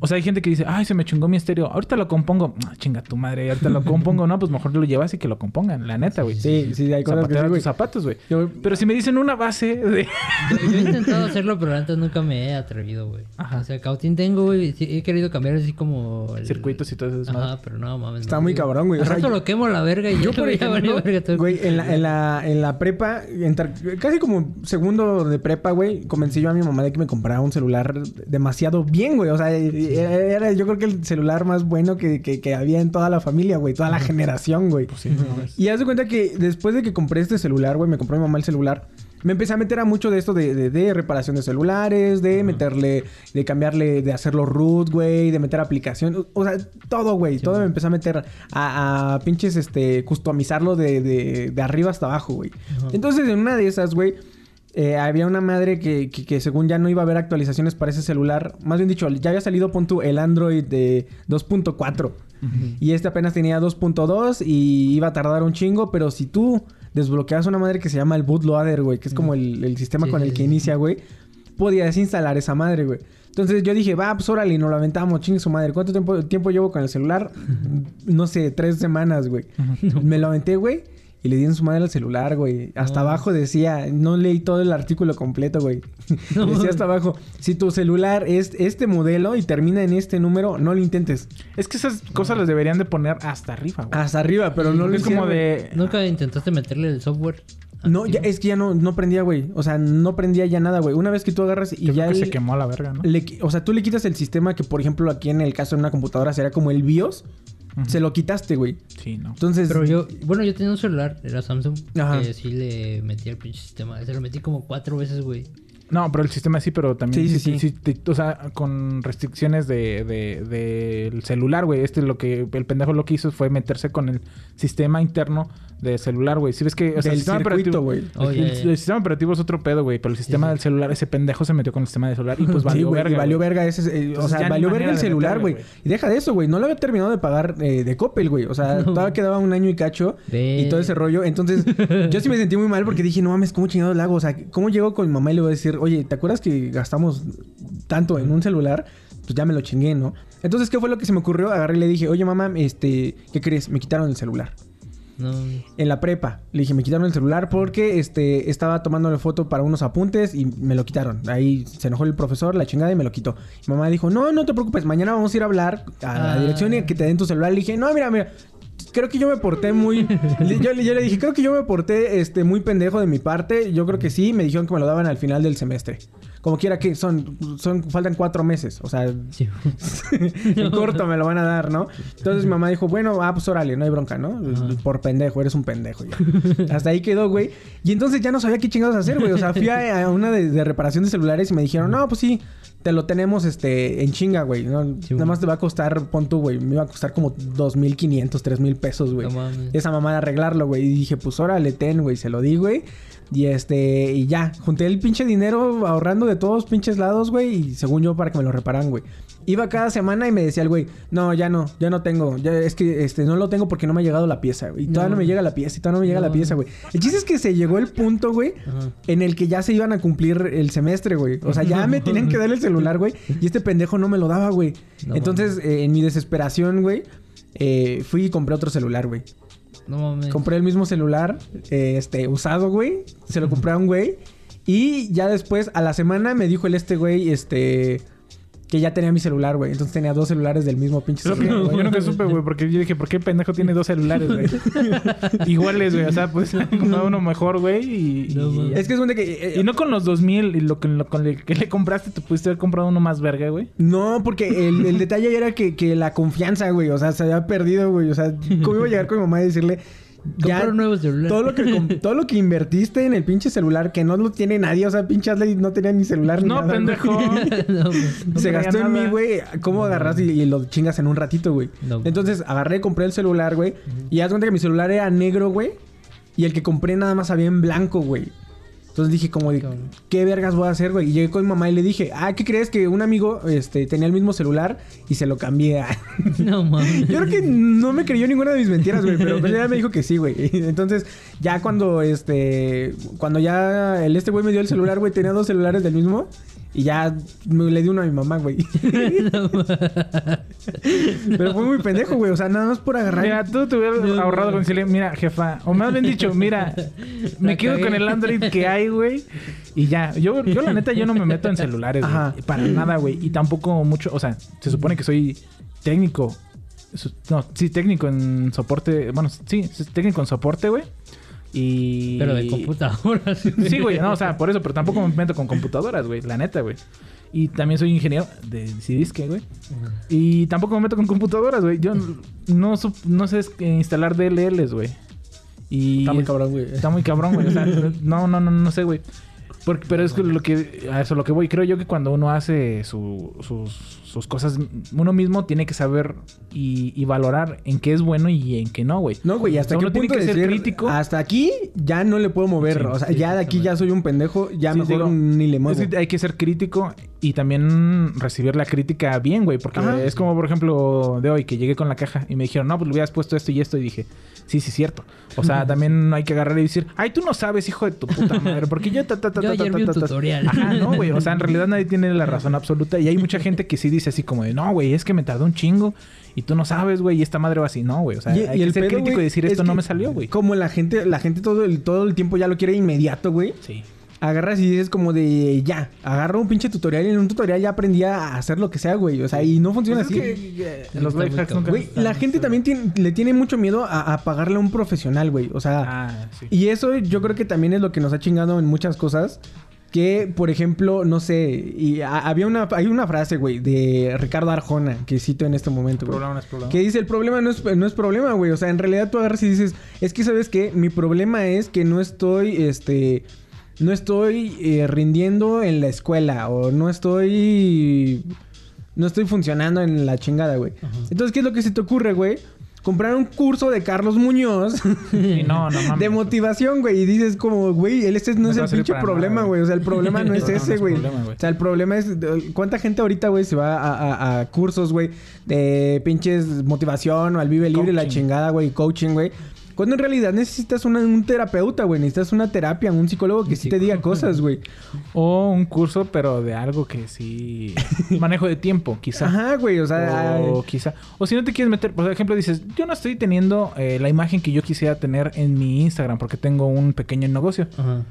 O sea, hay gente que dice, ay, se me chingó mi estéreo. Ahorita lo compongo. Ah, chinga tu madre. Ahorita lo compongo. No, pues mejor lo llevas y que lo compongan. La neta, güey. Sí. Hay cosas que sí, tus zapatos, güey. Pero si me dicen una base de... Yo he intentado hacerlo, pero antes nunca me he atrevido, güey. Ajá. O sea, cautín tengo, güey. Sí, he querido cambiar así como... Circuitos y todo eso. Ajá, pero no, mames. Está muy cabrón, güey. O sea, lo quemo la verga y yo por ejemplo, güey, en la prepa... Casi como segundo de prepa, güey, convencí yo a mi mamá de que me comprara un celular demasiado bien, güey. O sea... Era yo creo que el celular más bueno que había en toda la familia, güey. Toda la generación, güey. Pues sí, no y haz de cuenta que después de que compré este celular, güey, me compró mi mamá el celular. Me empecé a meter a mucho de esto de reparación de celulares, de meterle... De cambiarle... De hacerlo root, güey. De meter aplicación. O sea, todo, güey. Sí, todo me empecé a meter a pinches, customizarlo de arriba hasta abajo, güey. Entonces, en una de esas, güey... Había una madre que según ya no iba a haber actualizaciones para ese celular. Más bien dicho, ya había salido, pon tú, el Android de 2.4. Uh-huh. Y este apenas tenía 2.2 y iba a tardar un chingo. Pero si tú desbloqueabas una madre que se llama el bootloader, güey, que es como el sistema con el que inicia, güey, podías instalar esa madre, güey. Entonces yo dije, va, pues órale, nos lo aventamos, chingue su madre. ¿Cuánto tiempo llevo con el celular? No sé, 3 semanas, güey. No. Me lo aventé, güey. Y le di en su madre al celular, güey. Hasta abajo decía... No leí todo el artículo completo, güey. No. Decía hasta abajo... Si tu celular es este modelo y termina en este número... No lo intentes. Es que esas cosas las deberían de poner hasta arriba, güey. Hasta arriba, pero no lo es hicieron, como de... ¿Nunca intentaste meterle el software? No, ya, es que ya no prendía, güey. O sea, no prendía ya nada, güey. Una vez que tú agarras y creo ya... que se quemó a la verga, ¿no? O sea, tú le quitas el sistema que, por ejemplo, aquí en el caso de una computadora... Será como el BIOS... Uh-huh. Se lo quitaste, güey. Sí, no. Entonces... Pero yo tenía un celular, era Samsung. Ajá. Que sí le metí al pinche sistema. Se lo metí como 4 veces, güey. No, pero el sistema sí, pero también... Sí. O sea, con restricciones del celular, güey. Lo que... El pendejo lo que hizo fue meterse con el sistema interno de celular, güey. Si ves que... O sea, el sistema circuito, güey. El sistema operativo es otro pedo, güey. Pero el sistema del celular... Ese pendejo se metió con el sistema del celular y pues valió verga. Sí, valió verga ese... O sea, valió verga el celular, güey. Y deja de eso, güey. No lo había terminado de pagar de Coppel, güey. O sea, todavía quedaba un año y cacho. Y todo ese rollo. Entonces, yo sí me sentí muy mal porque dije... No mames, ¿cómo chingado lo hago? O sea, ¿cómo llego con mi mamá y le voy a decir... Oye, ¿te acuerdas que gastamos tanto en un celular? Pues ya me lo chingué, ¿no? Entonces, ¿qué fue lo que se me ocurrió? Agarré y le dije, oye, mamá, ¿qué crees? Me quitaron el celular. No. En la prepa. Le dije, me quitaron el celular porque estaba tomándole foto para unos apuntes y me lo quitaron. Ahí se enojó el profesor, la chingada, y me lo quitó. Mi mamá dijo, no te preocupes, mañana vamos a ir a hablar a la dirección y que te den tu celular. Le dije, no, mira... Creo que yo me porté muy... Yo le dije, creo que yo me porté muy pendejo de mi parte. Yo creo que sí. Me dijeron que me lo daban al final del semestre. Como quiera que faltan 4 meses. O sea, sí. En corto me lo van a dar, ¿no? Entonces mi mamá dijo, bueno, pues órale, no hay bronca, ¿no? Ah. Por pendejo, eres un pendejo. Ya. Hasta ahí quedó, güey. Y entonces ya no sabía qué chingados hacer, güey. O sea, fui a una de reparación de celulares y me dijeron, no, pues sí, te lo tenemos en chinga, güey. ¿No? Sí, nada más te va a costar, pon tú, güey. Me iba a costar como 2,500, 3,000 pesos, güey. No, esa mamada arreglarlo, güey. Y dije, pues órale, ten, güey. Se lo di, güey. Y y ya, junté el pinche dinero ahorrando de todos pinches lados, güey. Y según yo, para que me lo reparan, güey. Iba cada semana y me decía el güey, no, ya no tengo. Ya, es que no lo tengo porque no me ha llegado la pieza, güey. Y todavía no me llega la pieza, güey. El chiste es que se llegó el punto, güey, en el que ya se iban a cumplir el semestre, güey. O sea, ya me tenían que dar el celular, güey. Y este pendejo no me lo daba, güey. No, entonces, en mi desesperación, güey, fui y compré otro celular, güey. No mames. Compré el mismo celular, usado, güey. Se lo compré a un güey. Y ya después, a la semana, me dijo güey, que ya tenía mi celular, güey. Entonces tenía 2 celulares del mismo pinche celular, güey. Yo nunca supe, güey, porque yo dije, ¿por qué pendejo tiene 2 celulares, güey? Iguales, güey. O sea, pues, compraba uno mejor, güey. Y es que es un de que... y no con los 2000, y con el que le compraste, te pudiste haber comprado uno más verga, güey. No, porque el detalle era que la confianza, güey. O sea, se había perdido, güey. O sea, ¿cómo iba a llegar con mi mamá y decirle... Ya, todo lo que invertiste en el pinche celular que no lo tiene nadie. O sea, pinche Asley no tenía ni celular ni nada. No, pendejo. No, se gastó en mí, güey. ¿Cómo agarras y lo chingas en un ratito, güey? No, entonces agarré, compré el celular, güey. Y haz cuenta que mi celular era negro, güey. Y el que compré nada más había en blanco, güey. Entonces dije como, ¿qué vergas voy a hacer, güey? Y llegué con mi mamá y le dije, ¿qué crees? Que un amigo tenía el mismo celular y se lo cambié. No, mames. Yo creo que no me creyó ninguna de mis mentiras, güey. Pero ella me dijo que sí, güey. Entonces, ya cuando ya el güey me dio el celular, güey, tenía 2 celulares del mismo. Y ya le di uno a mi mamá, güey. Pero fue muy pendejo, güey. O sea, nada más por agarrar. Mira, tú te hubieras ahorrado con decirle, mira, jefa. O más bien dicho, mira, me quedo con el Android que hay, güey. Y ya. Yo la neta, yo no me meto en celulares, güey. Para nada, güey. Y tampoco mucho. O sea, se supone que soy técnico. No, sí, técnico en soporte. Bueno, sí, técnico en soporte, güey. Y... Pero de computadoras. Sí, güey. No, o sea, por eso. Pero tampoco me meto con computadoras, güey. La neta, güey. Y también soy ingeniero de disque, güey. Y tampoco me meto con computadoras, güey. Yo no sé instalar DLLs, güey. Y... Está muy cabrón, güey. O sea, no sé, güey. Porque, pero es lo que, a eso lo que voy. Creo yo que cuando uno hace sus cosas, uno mismo tiene que saber y valorar en qué es bueno y en qué no, güey. No, güey, hasta qué punto de ser crítico. Hasta aquí ya no le puedo mover. Sí, o sea, sí, ya de aquí ya soy un pendejo, ya sí, mejor digo, ni le muevo. Es que hay que ser crítico y también recibir la crítica bien, güey. Porque ajá, es como, por ejemplo, de hoy, que llegué con la caja y me dijeron, no, pues le hubieras puesto esto y esto. Y dije, sí, cierto. O sea, también no hay que agarrar y decir, ay, tú no sabes, hijo de tu puta madre, porque yo tutorial. Ajá, no, güey. O sea, en realidad nadie tiene la razón absoluta. Y hay mucha gente que sí dice así como de, no, güey, es que me tardó un chingo y tú no sabes, güey, y esta madre va así. No, güey. O sea, hay que ser crítico y decir, esto no me salió, güey. Como la gente todo el tiempo ya lo quiere inmediato, güey. Sí. Agarras y dices como de, ya, agarro un pinche tutorial y en un tutorial ya aprendí a hacer lo que sea, güey. O sea, y no funciona así. Los life hacks nunca... Güey, la gente también le tiene mucho miedo a pagarle a un profesional, güey. O sea, sí. Y eso yo creo que también es lo que nos ha chingado en muchas cosas. Que, por ejemplo, no sé, y hay una frase, güey, de Ricardo Arjona, que cito en este momento, güey. El problema no es problema. Que dice, el problema no es problema, güey. O sea, en realidad tú agarras y dices, es que, ¿sabes qué? Mi problema es que no estoy rindiendo en la escuela o no estoy funcionando en la chingada, güey. Ajá. Entonces, ¿qué es lo que se te ocurre, güey? Comprar un curso de Carlos Muñoz no, de motivación, güey. Y dices como, güey, este no es el pinche problema, güey. O sea, el problema no es ese, güey. O sea, el problema es... ¿Cuánta gente ahorita, güey, se va a cursos, güey? De pinches motivación o al Vive Libre, la chingada, güey. Coaching, güey. Cuando en realidad necesitas un terapeuta, güey. Necesitas una terapia, un psicólogo que sí te diga cosas, güey. O un curso, pero de algo que sí... Manejo de tiempo, quizá. Ajá, güey. O sea... O quizá... O si no te quieres meter... Por ejemplo, dices... Yo no estoy teniendo la imagen que yo quisiera tener en mi Instagram. Porque tengo un pequeño negocio. Ajá.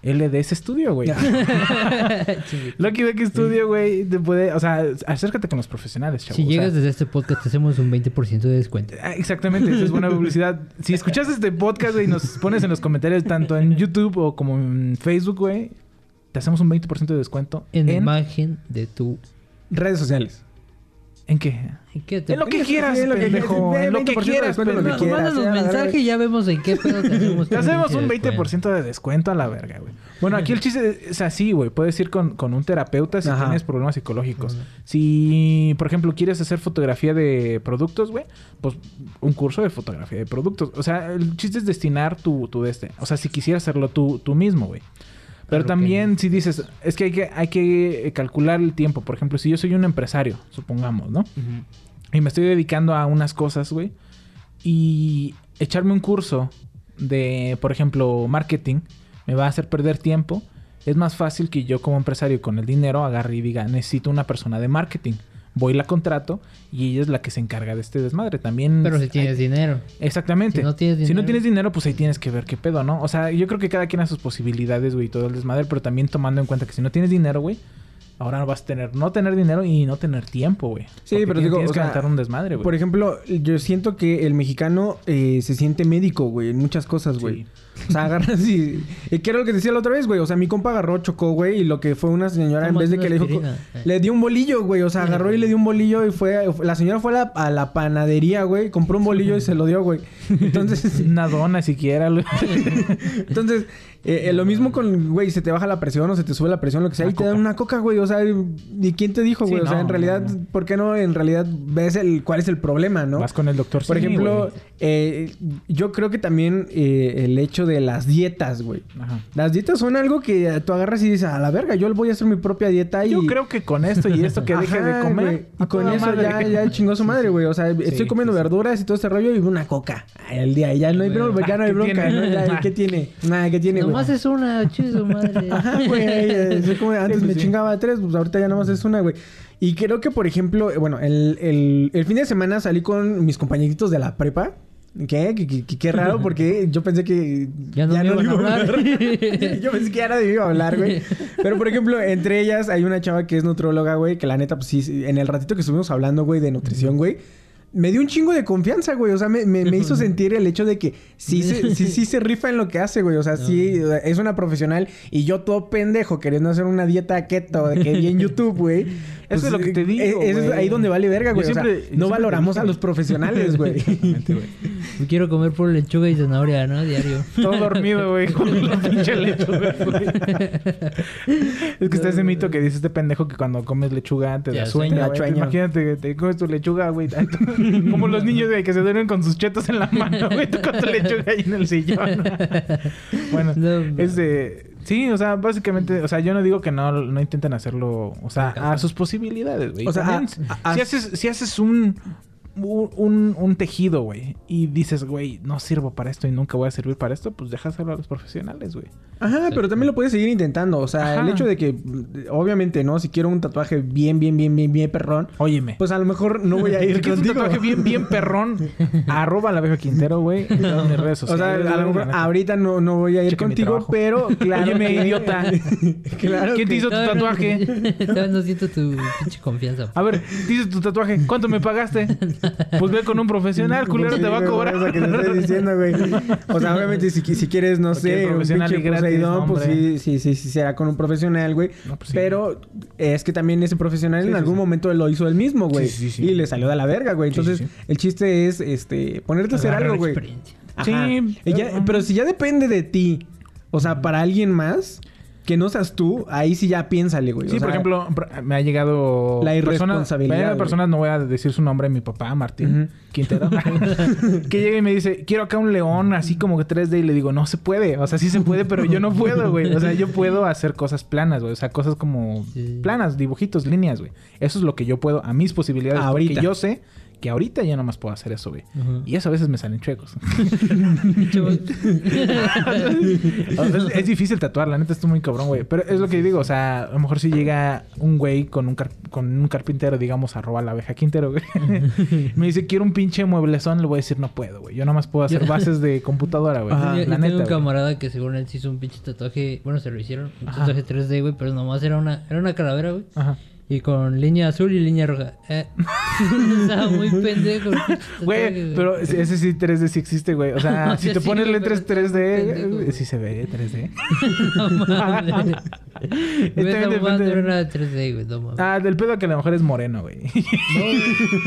LDS Studio, güey. Loki Doki Studio, güey. Te puede... O sea, acércate con los profesionales, chavos. Si llegas desde este podcast, te hacemos un 20% de descuento. Exactamente. Eso es buena publicidad. Si escuchas este podcast, güey, nos pones en los comentarios tanto en YouTube o como en Facebook, güey, te hacemos un 20% de descuento. En imagen de tu... Redes sociales. ¿En qué? En lo que quieras, pendejo. En lo que quieras, pendejo. Mándanos un mensaje y ya vemos en qué pedo te hacemos. Te hacemos un 20% de descuento a la verga, güey. Bueno, aquí el chiste es así, güey. Puedes ir con un terapeuta si tienes problemas psicológicos. Si, por ejemplo, quieres hacer fotografía de productos, güey, pues un curso de fotografía de productos. O sea, el chiste es destinar tu de este. O sea, si quisieras hacerlo tú mismo, güey. Pero también si dices... Es que hay que calcular el tiempo. Por ejemplo, si yo soy un empresario, supongamos, ¿no? Uh-huh. Y me estoy dedicando a unas cosas, güey. Y echarme un curso de, por ejemplo, marketing... Me va a hacer perder tiempo. Es más fácil que yo como empresario con el dinero agarre y diga... Necesito una persona de marketing. Voy, la contrato y ella es la que se encarga de este desmadre. También... Pero si tienes dinero. Exactamente. Si no tienes dinero, pues ahí tienes que ver qué pedo, ¿no? O sea, yo creo que cada quien a sus posibilidades, güey, y todo el desmadre. Pero también tomando en cuenta que si no tienes dinero, güey... Ahora vas a no tener dinero y no tener tiempo, güey. Sí, porque pero digo... Tienes que aventar un desmadre, güey. Por ejemplo, yo siento que el mexicano se siente médico, güey. En muchas cosas, güey. Sí. O sea, agarras y... ¿Qué era lo que decía la otra vez, güey? O sea, mi compa agarró, chocó, güey. Y lo que fue una señora, en vez de que le dijo... Le dio un bolillo, güey. O sea, agarró y le dio un bolillo y fue... La señora fue a la panadería, güey. Compró un bolillo y se lo dio, güey. Entonces... Una dona siquiera, güey. Entonces... lo mismo con, güey, se te baja la presión o se te sube la presión, lo que sea, y te dan una coca, güey. O sea, ¿y quién te dijo, güey? Sí, o sea, no, en realidad, no. ¿Por qué no? En realidad, ves cuál es el problema, ¿no? Vas con el doctor. Por ejemplo, yo creo que también el hecho de las dietas, güey. Ajá. Las dietas son algo que tú agarras y dices, a la verga, yo voy a hacer mi propia dieta y... Yo creo que con esto y esto que deje de comer... Wey, y con eso ya chingó su madre, güey. O sea, estoy comiendo verduras y todo ese rollo y una coca. El día ya no hay bronca, ¿no? Ya, ¿qué tiene? Nada, ¿qué tiene, güey? Nomás es una, chido, madre. Ajá, güey. Como antes me chingaba 3, pues ahorita ya nomás es una, güey. Y creo que, por ejemplo, bueno, el fin de semana salí con mis compañeritos de la prepa. Qué raro, porque yo pensé que ya no le iba a hablar. Yo pensé que ya nadie iba a hablar, güey. Pero, por ejemplo, entre ellas hay una chava que es nutróloga, güey. Que la neta, pues sí, en el ratito que estuvimos hablando, güey, de nutrición, güey. Me dio un chingo de confianza, güey. O sea, me hizo sentir el hecho de que sí se rifa en lo que hace, güey. O sea, sí es una profesional. Y yo todo pendejo queriendo hacer una dieta keto de que vi en YouTube, güey. Eso es lo que te digo, güey. Es ahí donde vale verga, güey. O sea, no valoramos a los profesionales, güey. Exactamente, güey. Quiero comer por lechuga y zanahoria, ¿no? Diario. Todo dormido, güey. Con la pinche lechuga, güey. Es que está ese mito que dice este pendejo que cuando comes lechuga te da sueño. Imagínate que te comes tu lechuga, güey. Como los niños, güey, que se duermen con sus chetos en la mano, güey. Tú con tu lechuga ahí en el sillón. Bueno, sí, o sea, básicamente... O sea, yo no digo que no intenten hacerlo... O sea, a sus posibilidades, güey. O sea, si haces un tejido, güey. Y dices, güey, no sirvo para esto y nunca voy a servir para esto. Pues déjaselo a los profesionales, güey. Ajá, pero también lo puedes seguir intentando. O sea, el hecho de que... Obviamente, ¿no? Si quiero un tatuaje bien perrón... Óyeme. Pues a lo mejor no voy a ir contigo. Un tatuaje bien perrón. Arroba la Abeja Quintero, güey. En mis redes sociales. O sea, a lo mejor ahorita no voy a ir contigo, pero... Claro. Óyeme, idiota. Claro. ¿Quién te hizo tu tatuaje? No siento tu pinche confianza. A ver, te hizo tu tatuaje. ¿Cuánto me pagaste? Pues ve con un profesional, culero, te va a cobrar. Eso que te estoy diciendo, güey. O sea, obviamente, si quieres, no sé, un pinche poseidón, pues sí, será con un profesional, güey. No, pues, sí. Pero es que también ese profesional en algún momento lo hizo él mismo, güey. Sí. Y le salió de la verga, güey. Entonces, el chiste es ponerte a hacer algo, güey. Sí. Pero si ya depende de ti, o sea, para alguien más... Que no seas tú, ahí sí ya piénsale, güey. Sí, o sea, por ejemplo, me ha llegado... La irresponsabilidad. Me ha llegado personas, no voy a decir su nombre, mi papá, Martín Quintero. Que llega y me dice, quiero acá un león así como que 3D. Y le digo, no se puede. O sea, sí se puede, pero yo no puedo, güey. O sea, yo puedo hacer cosas planas, güey. O sea, cosas como planas, dibujitos, líneas, güey. Eso es lo que yo puedo a mis posibilidades. Ahorita. Porque yo sé... Que ahorita ya nomás puedo hacer eso, güey. Uh-huh. Y eso a veces me salen chuecos. Es difícil tatuar. La neta, estoy muy cabrón, güey. Pero es lo que digo. O sea, a lo mejor si llega un güey con un carpintero, digamos, arroba la Abeja Quintero, güey. Uh-huh. Me dice, quiero un pinche mueblezón. Le voy a decir, no puedo, güey. Yo nomás puedo hacer bases de computadora, güey. Ajá, yo tengo un camarada que según él se hizo un pinche tatuaje. Bueno, se lo hicieron. Un tatuaje 3D, güey. Pero nomás era una calavera, güey. Ajá. Y con línea azul y línea roja. Estaba muy pendejo. Güey, pero ese sí 3D sí existe, güey. O sea, si te pones letras 3D, sí se ve 3D. No mames. Era una 3D, güey. No mames. Ah, del pedo que a lo mejor es moreno, güey.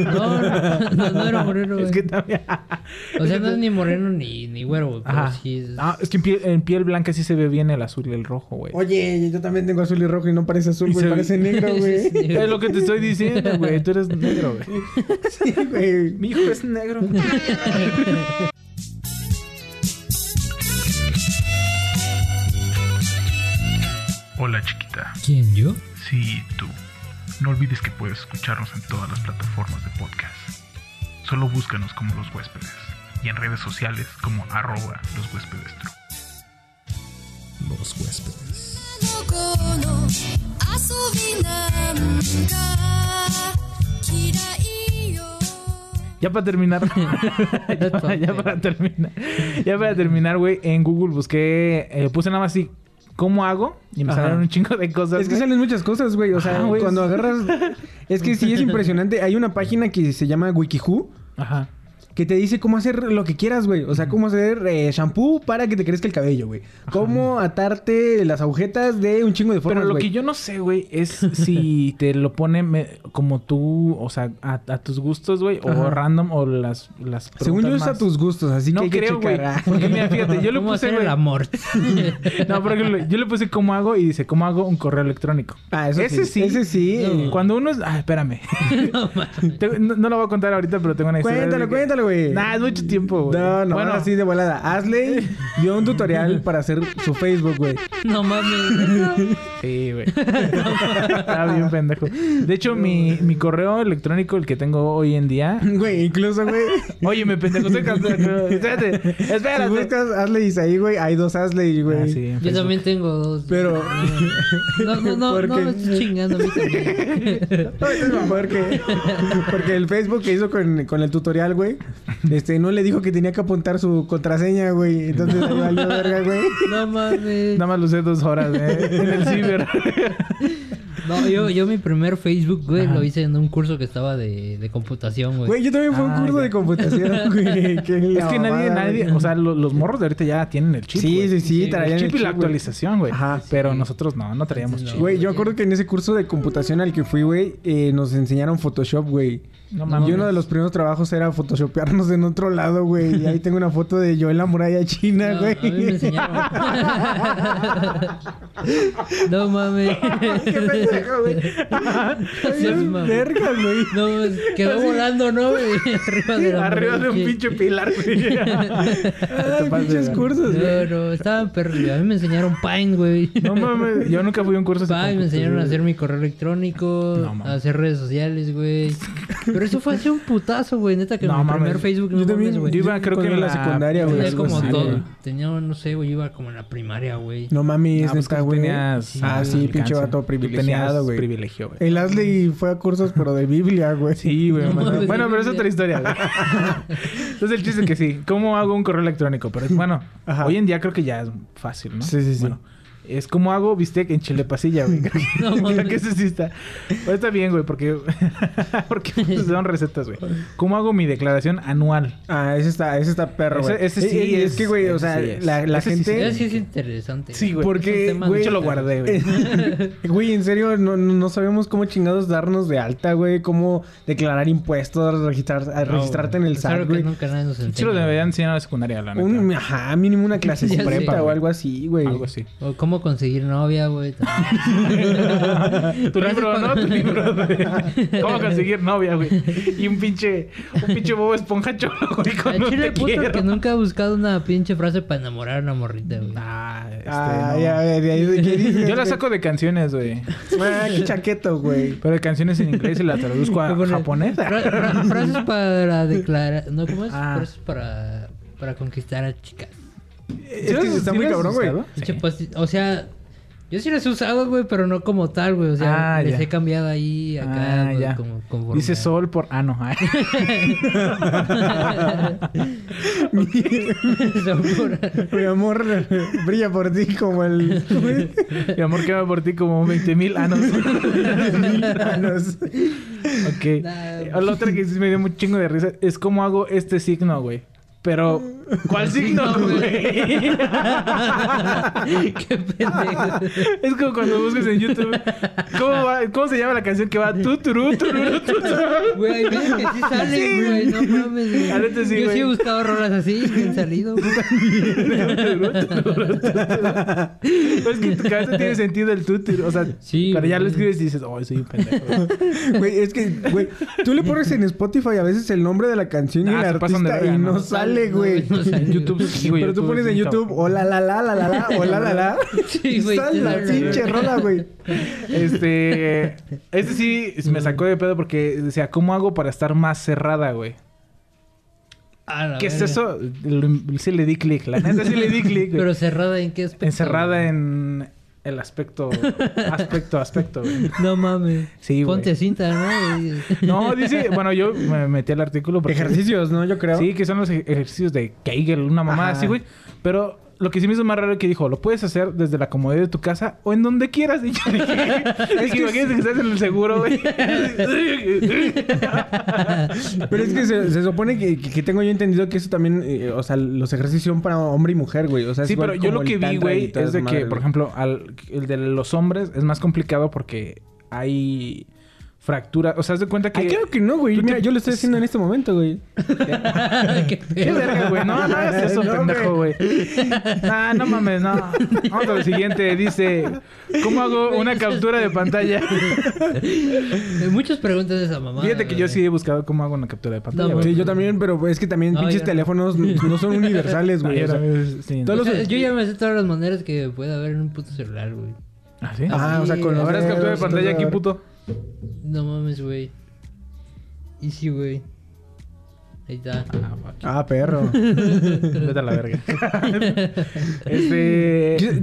No era moreno, güey. Es que también... O sea, no es ni moreno ni güero, güey. Es que en piel blanca sí se ve bien el azul y el rojo, güey. Oye, yo también tengo azul y rojo y no parece azul, güey. Parece negro, güey. Es lo que te estoy diciendo, güey. Tú eres negro, güey. Sí, güey. Mi hijo es negro. Hola, chiquita. ¿Quién, yo? Sí, tú. No olvides que puedes escucharnos en todas las plataformas de podcast. Solo búscanos como Los Huéspedes. Y en redes sociales como @LosHuéspedes. Los Huéspedes. Ya para terminar, güey, en Google busqué, puse nada más así, ¿cómo hago? Y me salieron un chingo de cosas. Es que salen muchas cosas, güey. O sea, cuando agarras... Es que sí es impresionante. Hay una página que se llama WikiHow. Ajá. Que te dice cómo hacer lo que quieras, güey. O sea, cómo hacer shampoo para que te crezca el cabello, güey. Cómo atarte las agujetas de un chingo de formas, güey. Pero lo que yo no sé, güey, es si te lo pone como tú... O sea, a tus gustos, güey. O random o las preguntas. Según yo es a tus gustos, así que hay que checar. Porque mira, fíjate, yo le puse... ¿Cómo hacer el amor? No, por ejemplo, yo le puse cómo hago y dice cómo hago un correo electrónico. Ah, eso sí. Ese sí. No. Cuando uno es... Ah, espérame. No lo voy a contar ahorita, pero tengo una historia. Cuéntalo. Wey. Nah, es mucho tiempo, güey. No, bueno, así de volada. Asley dio un tutorial para hacer su Facebook, güey. No mames. Sí, güey. Estaba bien pendejo. De hecho, mi correo electrónico, el que tengo hoy en día... Güey, incluso, güey... Oye, me pendejo. Espérate. Si buscas Asley Isaí, güey, hay dos Asley, güey. Ah, sí, yo también tengo dos. Pero... No, me estoy chingando a mí también. Porque el Facebook que hizo con el tutorial, güey... no le dijo que tenía que apuntar su contraseña, güey. Entonces ahí valió verga, güey. No mames. Nada más lo usé 2 horas, en el ciber. No, yo mi primer Facebook, güey, lo hice en un curso que estaba de computación, güey. Güey, yo también fui a un curso de computación, güey. Es que nadie, o sea, los morros de ahorita ya tienen el chip, güey. Sí, traían el chip y la actualización, güey. Ajá. Pero nosotros no traíamos chip. Güey, yo acuerdo que en ese curso de computación al que fui, güey, nos enseñaron Photoshop, güey. No mames. Y uno de los primeros trabajos era photoshopearnos en otro lado, güey. Y ahí tengo una foto de yo en la muralla china, güey. No, a mí me enseñaron. No mames. Qué pendejo, güey. Verga, güey. No, pues, quedó así, volando, ¿no? Arriba de la arriba muralla, de un pinche pilar, güey. Ay, pinches cursos, güey. No, estaban perros. A mí me enseñaron Paint, güey. No mames. Yo nunca fui a un curso de Paint. Me enseñaron a hacer mi correo electrónico, a hacer redes sociales, güey. Pero eso fue hace un putazo, güey. Neta que mi primer Facebook... Yo también, yo iba creo que en la secundaria, güey. Tenía como todo. Tenía, no sé, güey. Yo iba como en la primaria, güey. No mames, neta, güey. Tenías... Ah, sí, pinche vato privilegiado, güey. Privilegio, güey. El Asley fue a cursos, pero de Biblia, güey. Sí, güey. Bueno, pero es otra historia, güey. Entonces el chiste es que sí. ¿Cómo hago un correo electrónico? Pero bueno, hoy en día creo que ya es fácil, ¿no? Sí, sí, sí. Es como hago bistec en chile pasilla, güey. No, creo que eso sí está... Pues está bien, güey, porque pues, son recetas, güey. ¿Cómo hago mi declaración anual? Ah, ese está perro, güey. Ese sí es que, güey, o sea, la gente... Ese sí es interesante. Sí, güey. Porque, güey... Yo lo guardé, güey. Güey, en serio, no sabemos cómo chingados darnos de alta, güey. Cómo declarar impuestos, registrarte en el SAT, güey. Nunca nadie nos enseña. Sí lo deberían enseñar a la secundaria, la neta. Ajá, mínimo una clase con prepa o algo así, güey. Algo así. ¿Cómo conseguir novia, güey? Tu libro, ¿no? Tu libro, güey. ¿Cómo conseguir novia, güey? Y un pinche bobo esponja cholo, güey. El chile puto que nunca ha buscado una pinche frase para enamorar a una morrita, güey. Ah, ya, a ver, ¿qué dices? Yo la saco de canciones, güey. Qué chaqueto, güey. Pero de canciones en inglés y la traduzco a japonés. Frases para declarar... ¿No? ¿Cómo es? Frases para conquistar a chicas. Es que está muy cabrón, güey. Sí. Pues, o sea, yo sí las he usado, güey, pero no como tal, güey. O sea, les he cambiado ahí, acá, güey. Como dice sol por... Ah, no. Mi amor brilla por ti como el... Mi amor quema por ti como 20,000 anos. 20,000 anos. Ok. Nah, la otra que sí me dio un chingo de risa es cómo hago este signo, güey. Pero, ¿cuál signo, güey? Qué pendejo. Es como cuando buscas en YouTube. ¿Cómo se llama la canción que va? Tuturu, tururu, tuturu. Güey, hay veces que sí salen, güey. No mames, güey. Sí, yo sí he buscado rolas así y han salido, güey. Es que en tu cabeza tiene sentido el tuturu. O sea, sí, pero ya lo escribes y dices, oh, soy un pendejo. Güey, es que, güey, tú le pones en Spotify a veces el nombre de la canción y el artista y no sale. Dale, güey. No, en YouTube sí, güey. Pero tú pones en YouTube hola la la la la la hola la la. Sí, güey. Sal la pinche rola, güey. Este sí me sacó de pedo porque decía, ¿cómo hago para estar más cerrada, güey? ¿Qué es eso? Sí le di clic. La neta sí le di clic, güey. ¿Pero cerrada en qué aspecto? Encerrada en el aspecto, güey. No mames. Sí, güey. Ponte cinta, ¿no? No, dice... Bueno, yo me metí al artículo porque... Ejercicios, ¿no? Yo creo. Sí, que son los ejercicios de Kegel, una mamada así, güey. Pero lo que sí me hizo más raro es que dijo... Lo puedes hacer desde la comodidad de tu casa o en donde quieras. Y yo dije... Es que imagínate que estás en el seguro, güey. Pero es que se supone que tengo yo entendido que eso también... o sea, los ejercicios son para hombre y mujer, güey. O sea, sí, pero yo lo que vi, güey, es de que, por ejemplo... El de los hombres es más complicado porque hay fracturas. O sea, haz de cuenta que... Ay, claro que no, güey. Mira, yo lo estoy haciendo en este momento, güey. Qué verga, güey. No hagas eso, pendejo, güey. Ah, no mames, no. Vamos al siguiente. Dice, ¿cómo hago una captura de pantalla? Muchas preguntas de esa mamá. Fíjate que yo sí he buscado cómo hago una captura de pantalla. Sí, yo también, pero es que también pinches teléfonos no son universales, güey. Yo ya me sé todas las maneras que puede haber en un puto celular, güey. ¿Ah, sí? Ah, o sea, con ahora es captura de pantalla aquí, puto. No mames, güey. Easy, güey. Ahí está. Ah, perro. Vete a la verga.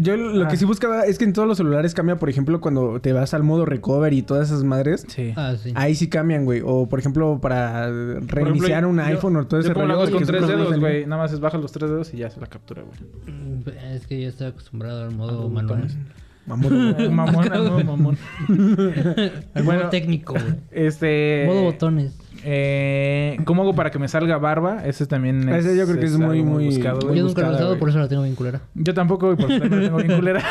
Yo lo que sí buscaba es que en todos los celulares cambia, por ejemplo, cuando te vas al modo recovery y todas esas madres. Sí. Ah, sí. Ahí sí cambian, güey. O, por ejemplo, para reiniciar un iPhone o todo ese rollo. Yo lo hago con 3 dedos, güey. Nada más es baja los 3 dedos y ya se la captura, güey. Es que yo estaba acostumbrado al modo manual. Mamón. Bueno, técnico, güey. Modo botones. ¿Cómo hago para que me salga barba? Ese también es... Ese yo creo que es muy buscado. Yo nunca lo he usado, por eso la tengo bien culera. Yo tampoco, por eso la tengo bien culera.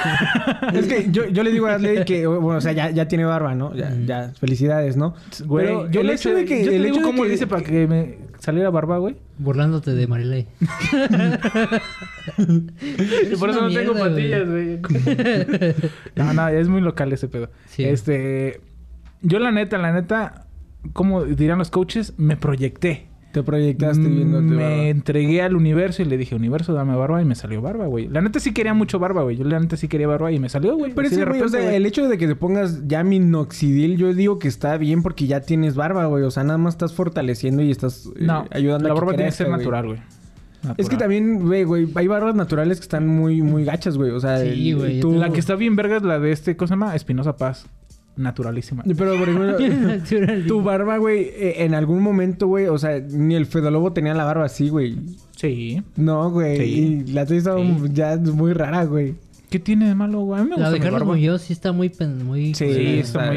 Es que yo le digo a Asley que... Bueno, o sea, ya tiene barba, ¿no? Ya. Felicidades, ¿no? Güey, pero yo el hecho de que... Yo te digo cómo le hice para que me saliera barba, güey. Burlándote de Marilei. Y por eso no tengo patillas, güey. No, es muy local ese pedo. Sí. Yo la neta... Como dirán los coaches, me proyecté. Te proyectaste viéndote barba. Me entregué al universo y le dije, universo, dame barba. Y me salió barba, güey. La neta sí quería mucho barba, güey. Yo la neta sí quería barba y me salió, güey. Pero sí, o sea, el hecho de que te pongas ya minoxidil, yo digo que está bien porque ya tienes barba, güey. O sea, nada más estás fortaleciendo y estás ayudando a la barba tiene que ser natural, güey. Natural. Es que también, güey, hay barbas naturales que están muy gachas, güey. O sea, sí, güey. La que está bien verga es la de ¿cómo se llama? Espinosa Paz. Naturalísima. Pero, por ejemplo, tu barba, güey, en algún momento, güey, o sea, ni el Fedolobo tenía la barba así, güey. Sí. No, güey. Sí. Y la tuya estaba ya muy rara, güey. ¿Qué tiene de malo, güey? A mí me gusta mi barba. La de Carlos Muñoz sí está muy... Sí, está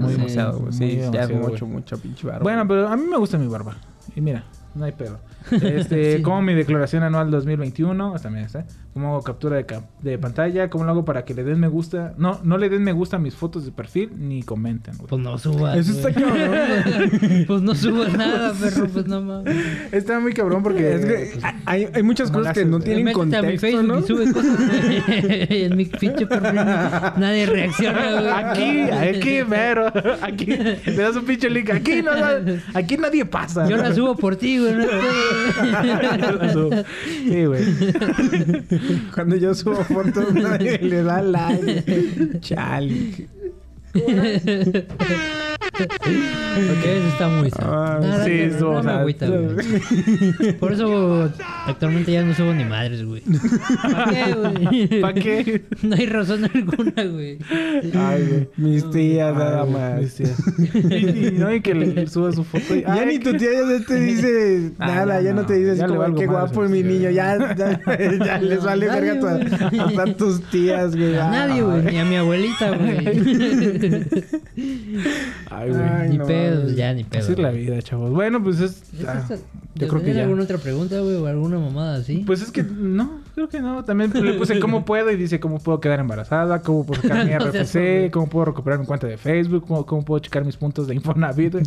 muy demasiado, güey. Sí, ya es mucha pinche barba. Bueno, pero a mí me gusta mi barba. Y mira, no hay pedo. Sí. Como mi declaración anual 2021, también está. Cómo hago captura de pantalla, cómo lo hago para que le den me gusta. No le den me gusta a mis fotos de perfil ni comenten, güey. Pues no subas. Eso está cabrón. Pues no subas nada, perro, pues no mames. Está muy cabrón porque es que hay muchas cosas que no tienen contexto, a mi Facebook, ¿no? Y sube cosas en mi pinche perfil. Nadie reacciona, güey. Aquí, pero aquí te das un pinche link. Aquí nadie pasa. Yo la subo por ti, güey. Sí, güey. Cuando yo subo fotos, nadie le da like. Chale. Ok, eso está muy sad. Sí, eso me agüita, güey. Por eso actualmente ya no subo ni madres, güey. ¿Para qué, güey? ¿Para qué? No hay razón alguna, güey. Ay, güey. Mis tías nada más. Mis tías. No, y que le suba su foto. Ya ni tu tía ya te dice nada. Ya no te dices como, qué guapo mi niño. Ya les vale verga hasta a tus tías, güey. A nadie, güey. Ni a mi abuelita, güey. Ay, güey. Ni pedos, ya ni pedos. Así es la vida, chavos. Bueno, pues yo creo que ya. ¿Alguna otra pregunta, güey? ¿O alguna mamada así? Pues es que no, creo que no. También le puse cómo puedo y dice cómo puedo quedar embarazada, cómo puedo sacar mi RFC, cómo puedo recuperar mi cuenta de Facebook, cómo puedo checar mis puntos de Infonavit, güey.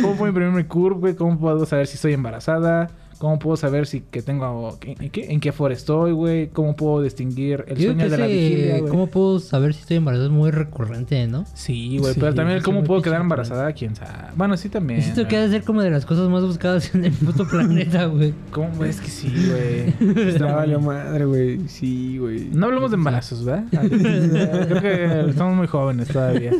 Cómo puedo imprimir mi CURP, güey, cómo puedo saber si estoy embarazada. ¿Cómo puedo saber si que tengo... ¿En qué foro estoy, güey? ¿Cómo puedo distinguir el sueño de la vigilia, güey? ¿Cómo puedo saber si estoy embarazada? Es muy recurrente, ¿no? Sí, güey. Sí, pero también ¿cómo puedo quedar embarazada? ¿Quién sabe? Bueno, sí también. Esto que ha de ser como de las cosas más buscadas en el puto planeta, güey. ¿Cómo, güey? Es que sí, güey. Está valió madre, güey. Sí, güey. No hablamos de embarazos, ¿verdad? Creo que estamos muy jóvenes todavía.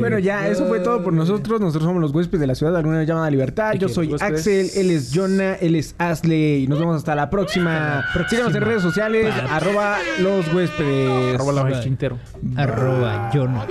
Bueno, ya. Eso fue todo por nosotros. Nosotros somos los huéspedes de la ciudad. Alguna vez llaman a libertad. Yo soy Axel. Él es Jonah. Él es Asley. Nos vemos hasta la próxima. Síganos en redes sociales. @loshuéspedes. @la entero. @Jonah.